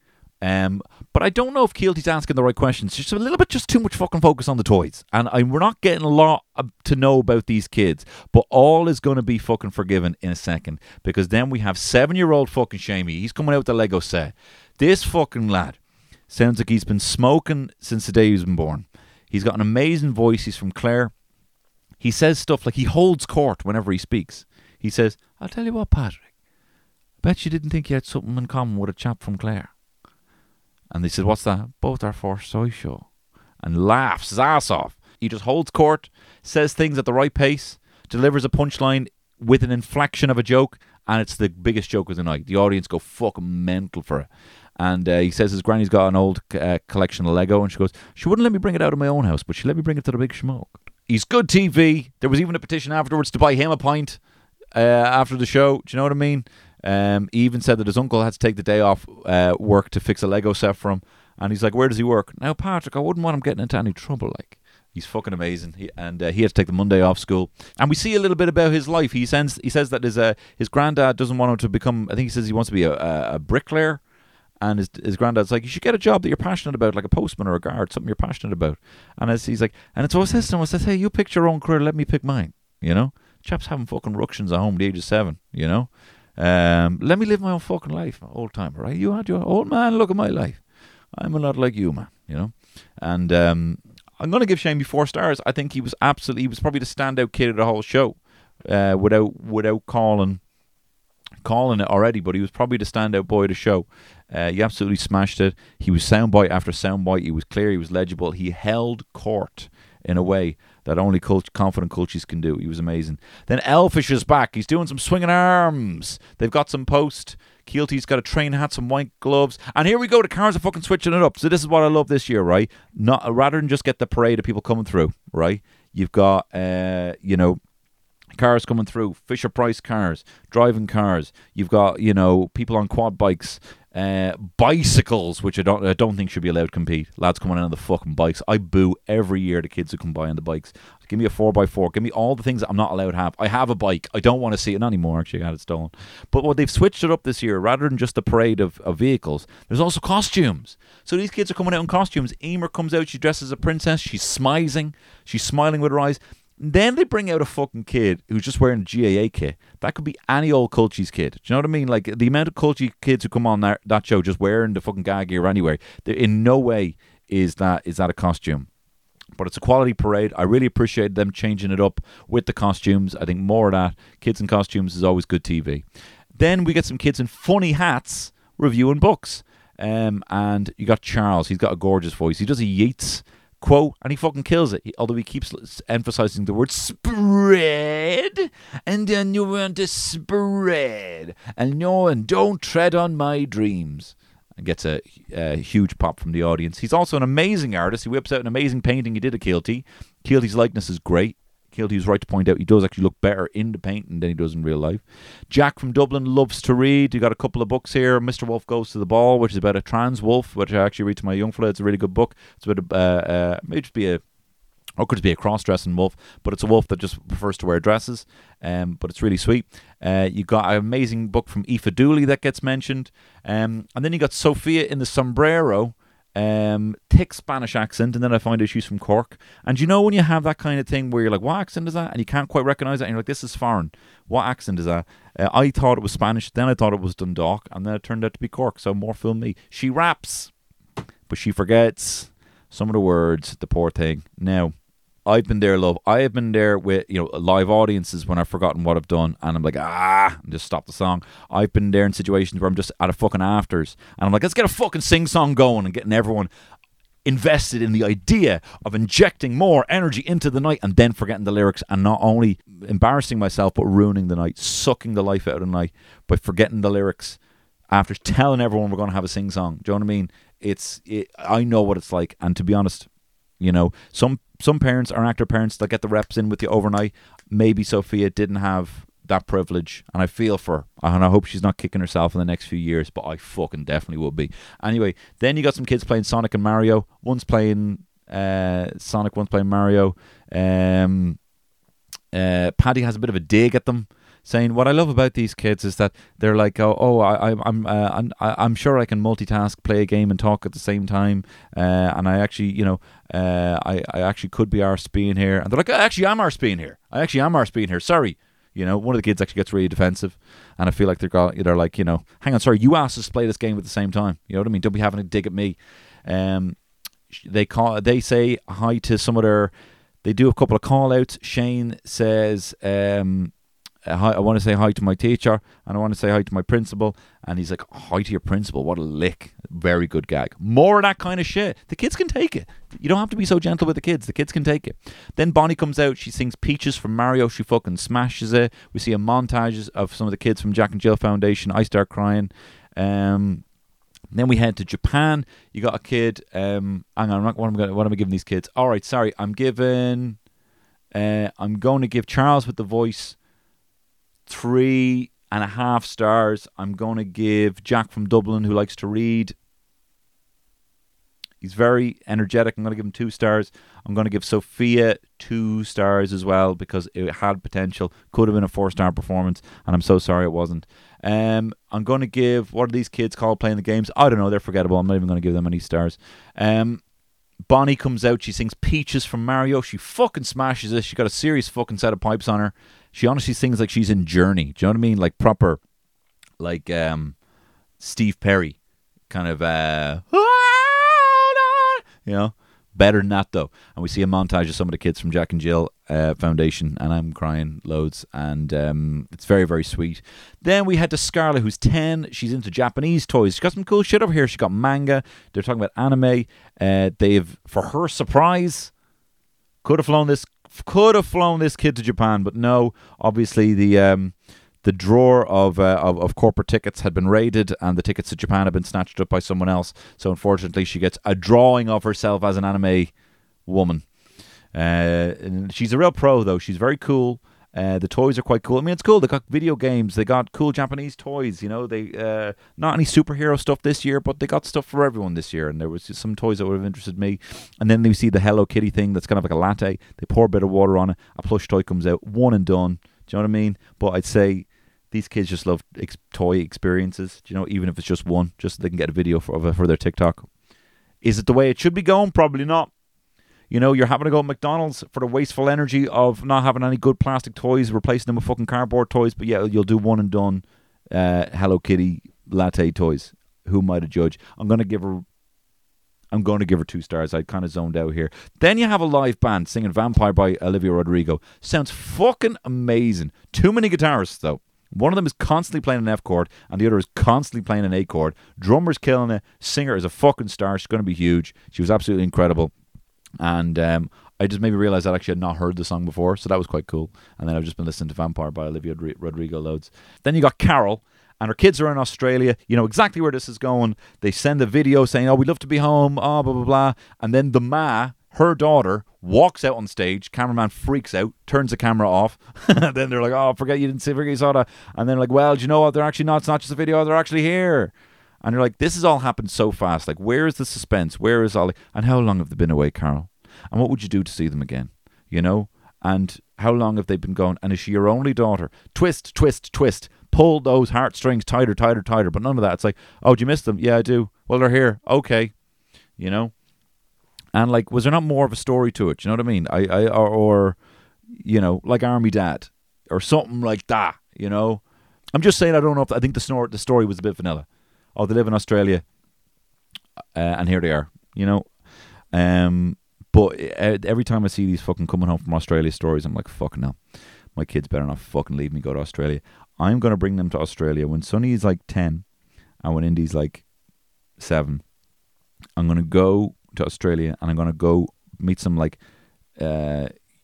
But I don't know if Kielty's asking the right questions. Just a little bit, just too much fucking focus on the toys, and we're not getting a lot to know about these kids. But all is going to be fucking forgiven in a second, because then we have 7-year-old fucking Shamey. He's coming out with the Lego set. This fucking lad sounds like he's been smoking since the day he's been born. He's got an amazing voice. He's from Clare. He says stuff like he holds court whenever he speaks. He says, "I'll tell you what, Patrick. I bet you didn't think you had something in common with a chap from Clare." And they said, "What's that?" "Both are for Soy Show." And laughs his ass off. He just holds court, says things at the right pace, delivers a punchline with an inflection of a joke, and it's the biggest joke of the night. The audience go fucking mental for it. And he says his granny's got an old collection of Lego, and she goes, "She wouldn't let me bring it out of my own house, but she let me bring it to the big smoke." He's good TV. There was even a petition afterwards to buy him a pint after the show. Do you know what I mean? He even said that his uncle had to take the day off work to fix a Lego set for him, and he's like, "Where does he work?" "Now, Patrick, I wouldn't want him getting into any trouble." Like, he's fucking amazing, he had to take the Monday off school. And we see a little bit about his life. He says that his granddad doesn't want him to become. I think he says he wants to be a bricklayer, and his granddad's like, "You should get a job that you're passionate about, like a postman or a guard, something you're passionate about." And as he's like, and it's always this, and I says, "Hey, you picked your own career, let me pick mine." You know, chaps having fucking ructions at home at the age of 7. You know. Let me live my own fucking life, old timer, right? You had your old man, look at my life. I'm a lot like you, man, you know? And I'm going to give Shamey 4 stars. I think he was probably the standout kid of the whole show, without calling it already, but he was probably the standout boy of the show. He absolutely smashed it. He was soundbite after soundbite. He was clear, he was legible. He held court in a way that only confident coaches can do. He was amazing. Then Elfish is back. He's doing some swinging arms. They've got some post. Kielty's got a train hat, some white gloves. And here we go. The cars are fucking switching it up. So this is what I love this year, right? Rather than just get the parade of people coming through, right? You've got, cars coming through. Fisher-Price cars. Driving cars. You've got, people on quad bikes. Bicycles, which I don't think should be allowed to compete. Lads coming in on the fucking bikes. I boo every year the kids who come by on the bikes. Give me a 4x4. Give me all the things that I'm not allowed to have. I have a bike. I don't want to see it. Not anymore, actually. I had it stolen. But what they've switched it up this year, rather than just the parade of vehicles, there's also costumes. So these kids are coming out in costumes. Emer comes out. She dresses as a princess. She's smiling with her eyes. Then they bring out a fucking kid who's just wearing a GAA kit. That could be any old Colchie's kid. Do you know what I mean? Like, the amount of Colchie kids who come on that show just wearing the fucking gag gear anyway, in no way is that a costume. But it's a quality parade. I really appreciate them changing it up with the costumes. I think more of that. Kids in costumes is always good TV. Then we get some kids in funny hats reviewing books. And you got Charles. He's got a gorgeous voice. He does a Yeats quote, and he fucking kills it. Although he keeps emphasizing the word spread, and then you want to spread, and no, and don't tread on my dreams. And gets a huge pop from the audience. He's also an amazing artist. He whips out an amazing painting he did of Kielty. Kielty's likeness is great. Kielty was right to point out he does actually look better in the painting than he does in real life. Jack from Dublin loves to read. You got a couple of books here. Mr. Wolf Goes to the Ball, which is about a trans wolf, which I actually read to my young fella. It's a really good book. It's about could it be a cross-dressing wolf, but it's a wolf that just prefers to wear dresses. But it's really sweet. You got an amazing book from Aoife Dooley that gets mentioned, and then you got Sophia in the Sombrero. Thick Spanish accent, and then I find issues from Cork. And you know when you have that kind of thing where you're like, what accent is that? And you can't quite recognise it, and you're like, this is foreign. What accent is that? I thought it was Spanish, then I thought it was Dundalk, and then it turned out to be Cork, so more film me. She raps, but she forgets some of the words, the poor thing. Now, I've been there, love. I have been there with live audiences when I've forgotten what I've done, and I'm like, and just stop the song. I've been there in situations where I'm just at a fucking afters, and I'm like, let's get a fucking sing-song going, and getting everyone invested in the idea of injecting more energy into the night and then forgetting the lyrics and not only embarrassing myself but ruining the night, sucking the life out of the night by forgetting the lyrics after telling everyone we're going to have a sing-song. Do you know what I mean? I know what it's like. And to be honest, you know, some parents are actor parents that get the reps in with you overnight. Maybe Sophia didn't have that privilege, and I feel for her, and I hope she's not kicking herself in the next few years, but I fucking definitely will be. Anyway, then you got some kids playing Sonic and Mario. One's playing Sonic, one's playing Mario. Paddy has a bit of a dig at them, saying what I love about these kids is that they're like, I'm sure I can multitask, play a game and talk at the same time, and I actually, you know, I actually could be RSPing here. And they're like, I actually am RSPing here, sorry. You know, one of the kids actually gets really defensive, and I feel like they're like, you know, hang on, sorry, you asked us to play this game at the same time. You know what I mean? Don't be having a dig at me. They say hi to some of their. They do a couple of call outs. Shane says, "Hi, I want to say hi to my teacher, and I want to say hi to my principal." And he's like, "Hi to your principal? What a lick! Very good gag." More of that kind of shit. The kids can take it. You don't have to be so gentle with the kids. The kids can take it. Then Bonnie comes out. She sings Peaches from Mario. She fucking smashes it. We see a montage of some of the kids from Jack and Jill Foundation. I start crying. Then we head to Japan. You got a kid. Hang on. What am I giving these kids? All right. Sorry. I'm going to give Charles with the voice 3.5 stars. I'm going to give Jack from Dublin, who likes to read. He's very energetic. I'm going to give him 2 stars. I'm going to give Sophia 2 stars as well, because it had potential. Could have been a 4-star performance, and I'm so sorry it wasn't. I'm going to give... What are these kids called playing the games? I don't know. They're forgettable. I'm not even going to give them any stars. Bonnie comes out. She sings Peaches from Mario. She fucking smashes it. She got a serious fucking set of pipes on her. She honestly sings like she's in Journey. Do you know what I mean? Like proper... Like Steve Perry. Kind of... You know, better than that though. And we see a montage of some of the kids from Jack and Jill Foundation, and I'm crying loads, and it's very, very sweet. Then we head to Scarlett, who's 10. She's into Japanese toys. She's got some cool shit over here. She's got manga. They're talking about anime. They've, for her surprise, could have flown this kid to Japan, but no. Obviously, the drawer of corporate tickets had been raided, and the tickets to Japan had been snatched up by someone else. So unfortunately, she gets a drawing of herself as an anime woman. And she's a real pro, though. She's very cool. The toys are quite cool. I mean, it's cool. They got video games. They got cool Japanese toys. You know, they not any superhero stuff this year, but they got stuff for everyone this year. And there was just some toys that would have interested me. And then we see the Hello Kitty thing that's kind of like a latte. They pour a bit of water on it. A plush toy comes out. One and done. Do you know what I mean? But I'd say these kids just love toy experiences. Do you know? Even if it's just one, just so they can get a video for their TikTok. Is it the way it should be going? Probably not. You know, you're having to go to McDonald's for the wasteful energy of not having any good plastic toys, replacing them with fucking cardboard toys. But yeah, you'll do one and done Hello Kitty latte toys. Who am I to judge? I'm going to give her 2 stars. I kind of zoned out here. Then you have a live band singing Vampire by Olivia Rodrigo. Sounds fucking amazing. Too many guitarists, though. One of them is constantly playing an F chord, and the other is constantly playing an A chord. Drummer's killing it. Singer is a fucking star. She's going to be huge. She was absolutely incredible. And I just maybe realised that actually I'd not heard the song before, so that was quite cool. And then I've just been listening to Vampire by Olivia Rodrigo loads. Then you got Carol. And her kids are in Australia. You know exactly where this is going. They send a video saying, oh, we'd love to be home, oh, blah, blah, blah. And then the ma, her daughter, walks out on stage. Cameraman freaks out, turns the camera off. Then they're like, oh, forget you saw that. And then like, well, do you know what? They're actually not. It's not just a video. They're actually here. And you're like, this has all happened so fast. Like, where is the suspense? Where is all? And how long have they been away, Carol? And what would you do to see them again? You know? And how long have they been gone? And is she your only daughter? Twist, twist, twist. Pull those heartstrings tighter, tighter, tighter. But none of that. It's like, oh, do you miss them? Yeah, I do. Well, they're here. Okay. You know? And, like, was there not more of a story to it? Do you know what I mean? Or, you know, like Army Dad. Or something like that, you know? I'm just saying, I don't know if... I think the story was a bit vanilla. Oh, they live in Australia. And here they are. You know? But every time I see these fucking coming home from Australia stories, I'm like, fuck no. My kids better not fucking leave me, go to Australia. I'm going to bring them to Australia. When Sonny's like 10 and when Indy's like 7, I'm going to go to Australia and I'm going to go meet some like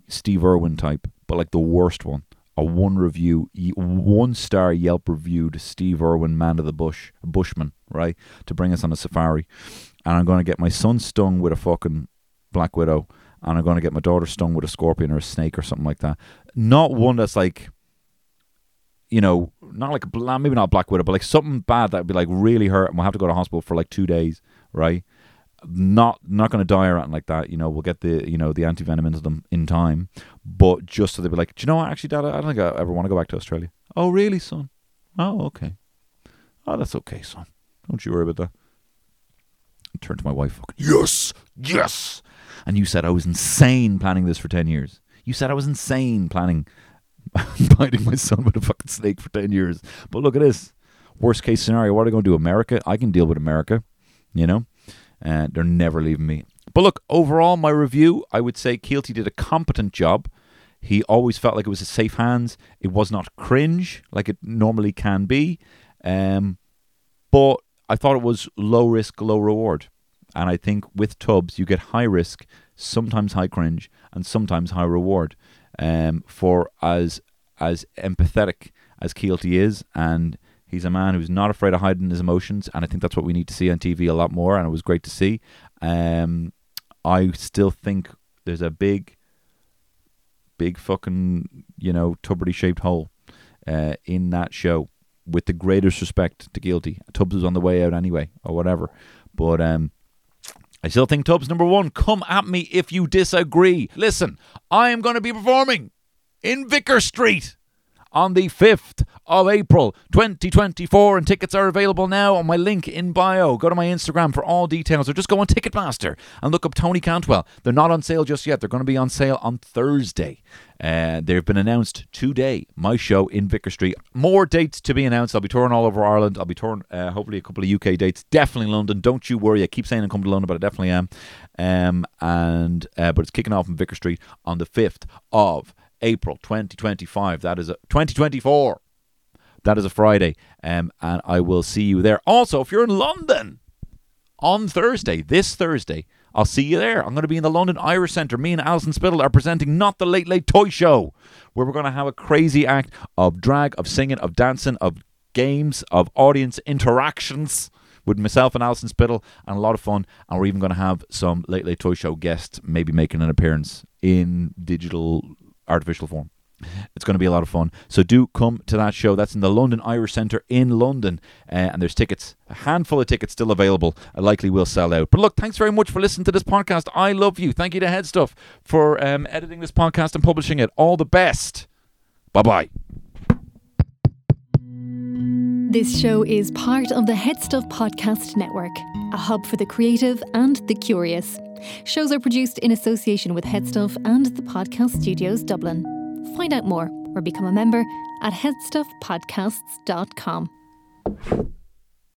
Steve Irwin type, but like the worst one. A one-star Yelp reviewed Steve Irwin, man of the bush, bushman, right? To bring us on a safari. And I'm going to get my son stung with a fucking black widow. And I'm going to get my daughter stung with a scorpion or a snake or something like that. Not one that's like, you know, not like, maybe not a black widow, but like something bad that would be like really hurt and we'll have to go to hospital for like 2 days, right? Not going to die or anything like that, you know. We'll get the, you know, the anti-venom into them in time, but just so they'll be like, do you know what, actually, Dad, I don't think I ever want to go back to Australia. Oh, really, son? Oh, okay. Oh, that's okay, son. Don't you worry about that. I turned to my wife, fucking, yes! And you said I was insane planning this for 10 years. You said I was insane planning biting my son with a fucking snake for 10 years. But look at this. Worst case scenario, what are they going to do? America? I can deal with America, you know? And they're never leaving me. But look, overall, my review, I would say Kielty did a competent job. He always felt like it was a safe hands. It was not cringe like it normally can be. But I thought it was low risk, low reward. And I think with Tubbs, you get high risk, sometimes high cringe, and sometimes high reward. For as empathetic as Kielty is, and he's a man who's not afraid of hiding his emotions, and I think that's what we need to see on TV a lot more, and it was great to see. I still think there's a big fucking, you know, Tubberty-shaped hole in that show, with the greatest respect to Kielty. Tubbs was on the way out anyway, or whatever. But I still think Tubbs number one. Come at me if you disagree. Listen, I am going to be performing in Vicar Street on the 5th of April 2024, and tickets are available now on my link in bio. Go to my Instagram for all details, or just go on Ticketmaster and look up Tony Cantwell. They're not on sale just yet. They're going to be on sale on Thursday. They've been announced today, my show in Vicar Street. More dates to be announced. I'll be touring all over Ireland. I'll be touring hopefully a couple of UK dates. Definitely London. Don't you worry. I keep saying I'm coming to London, but I definitely am. But it's kicking off in Vicar Street on the 5th of April 2025. That is a 2024. That is a Friday, and I will see you there. Also, if you're in London on Thursday, this Thursday, I'll see you there. I'm going to be in the London Irish Centre. Me and Alison Spittle are presenting Not the Late Late Toy Show, where we're going to have a crazy act of drag, of singing, of dancing, of games, of audience interactions with myself and Alison Spittle, and a lot of fun. And we're even going to have some Late Late Toy Show guests maybe making an appearance in digital artificial form. It's going to be a lot of fun, so do come to that show. That's in the London Irish Centre in London, and there's tickets, a handful of tickets still available. I likely will sell out, but look, thanks very much for listening to this podcast. I love you. Thank you to Head Stuff for editing this podcast and publishing it. All the best. Bye bye. This show is part of the Head Stuff Podcast Network, a hub for the creative and the curious. Shows are produced in association with Head Stuff and the Podcast Studios Dublin. Find out more or become a member at headstuffpodcasts.com.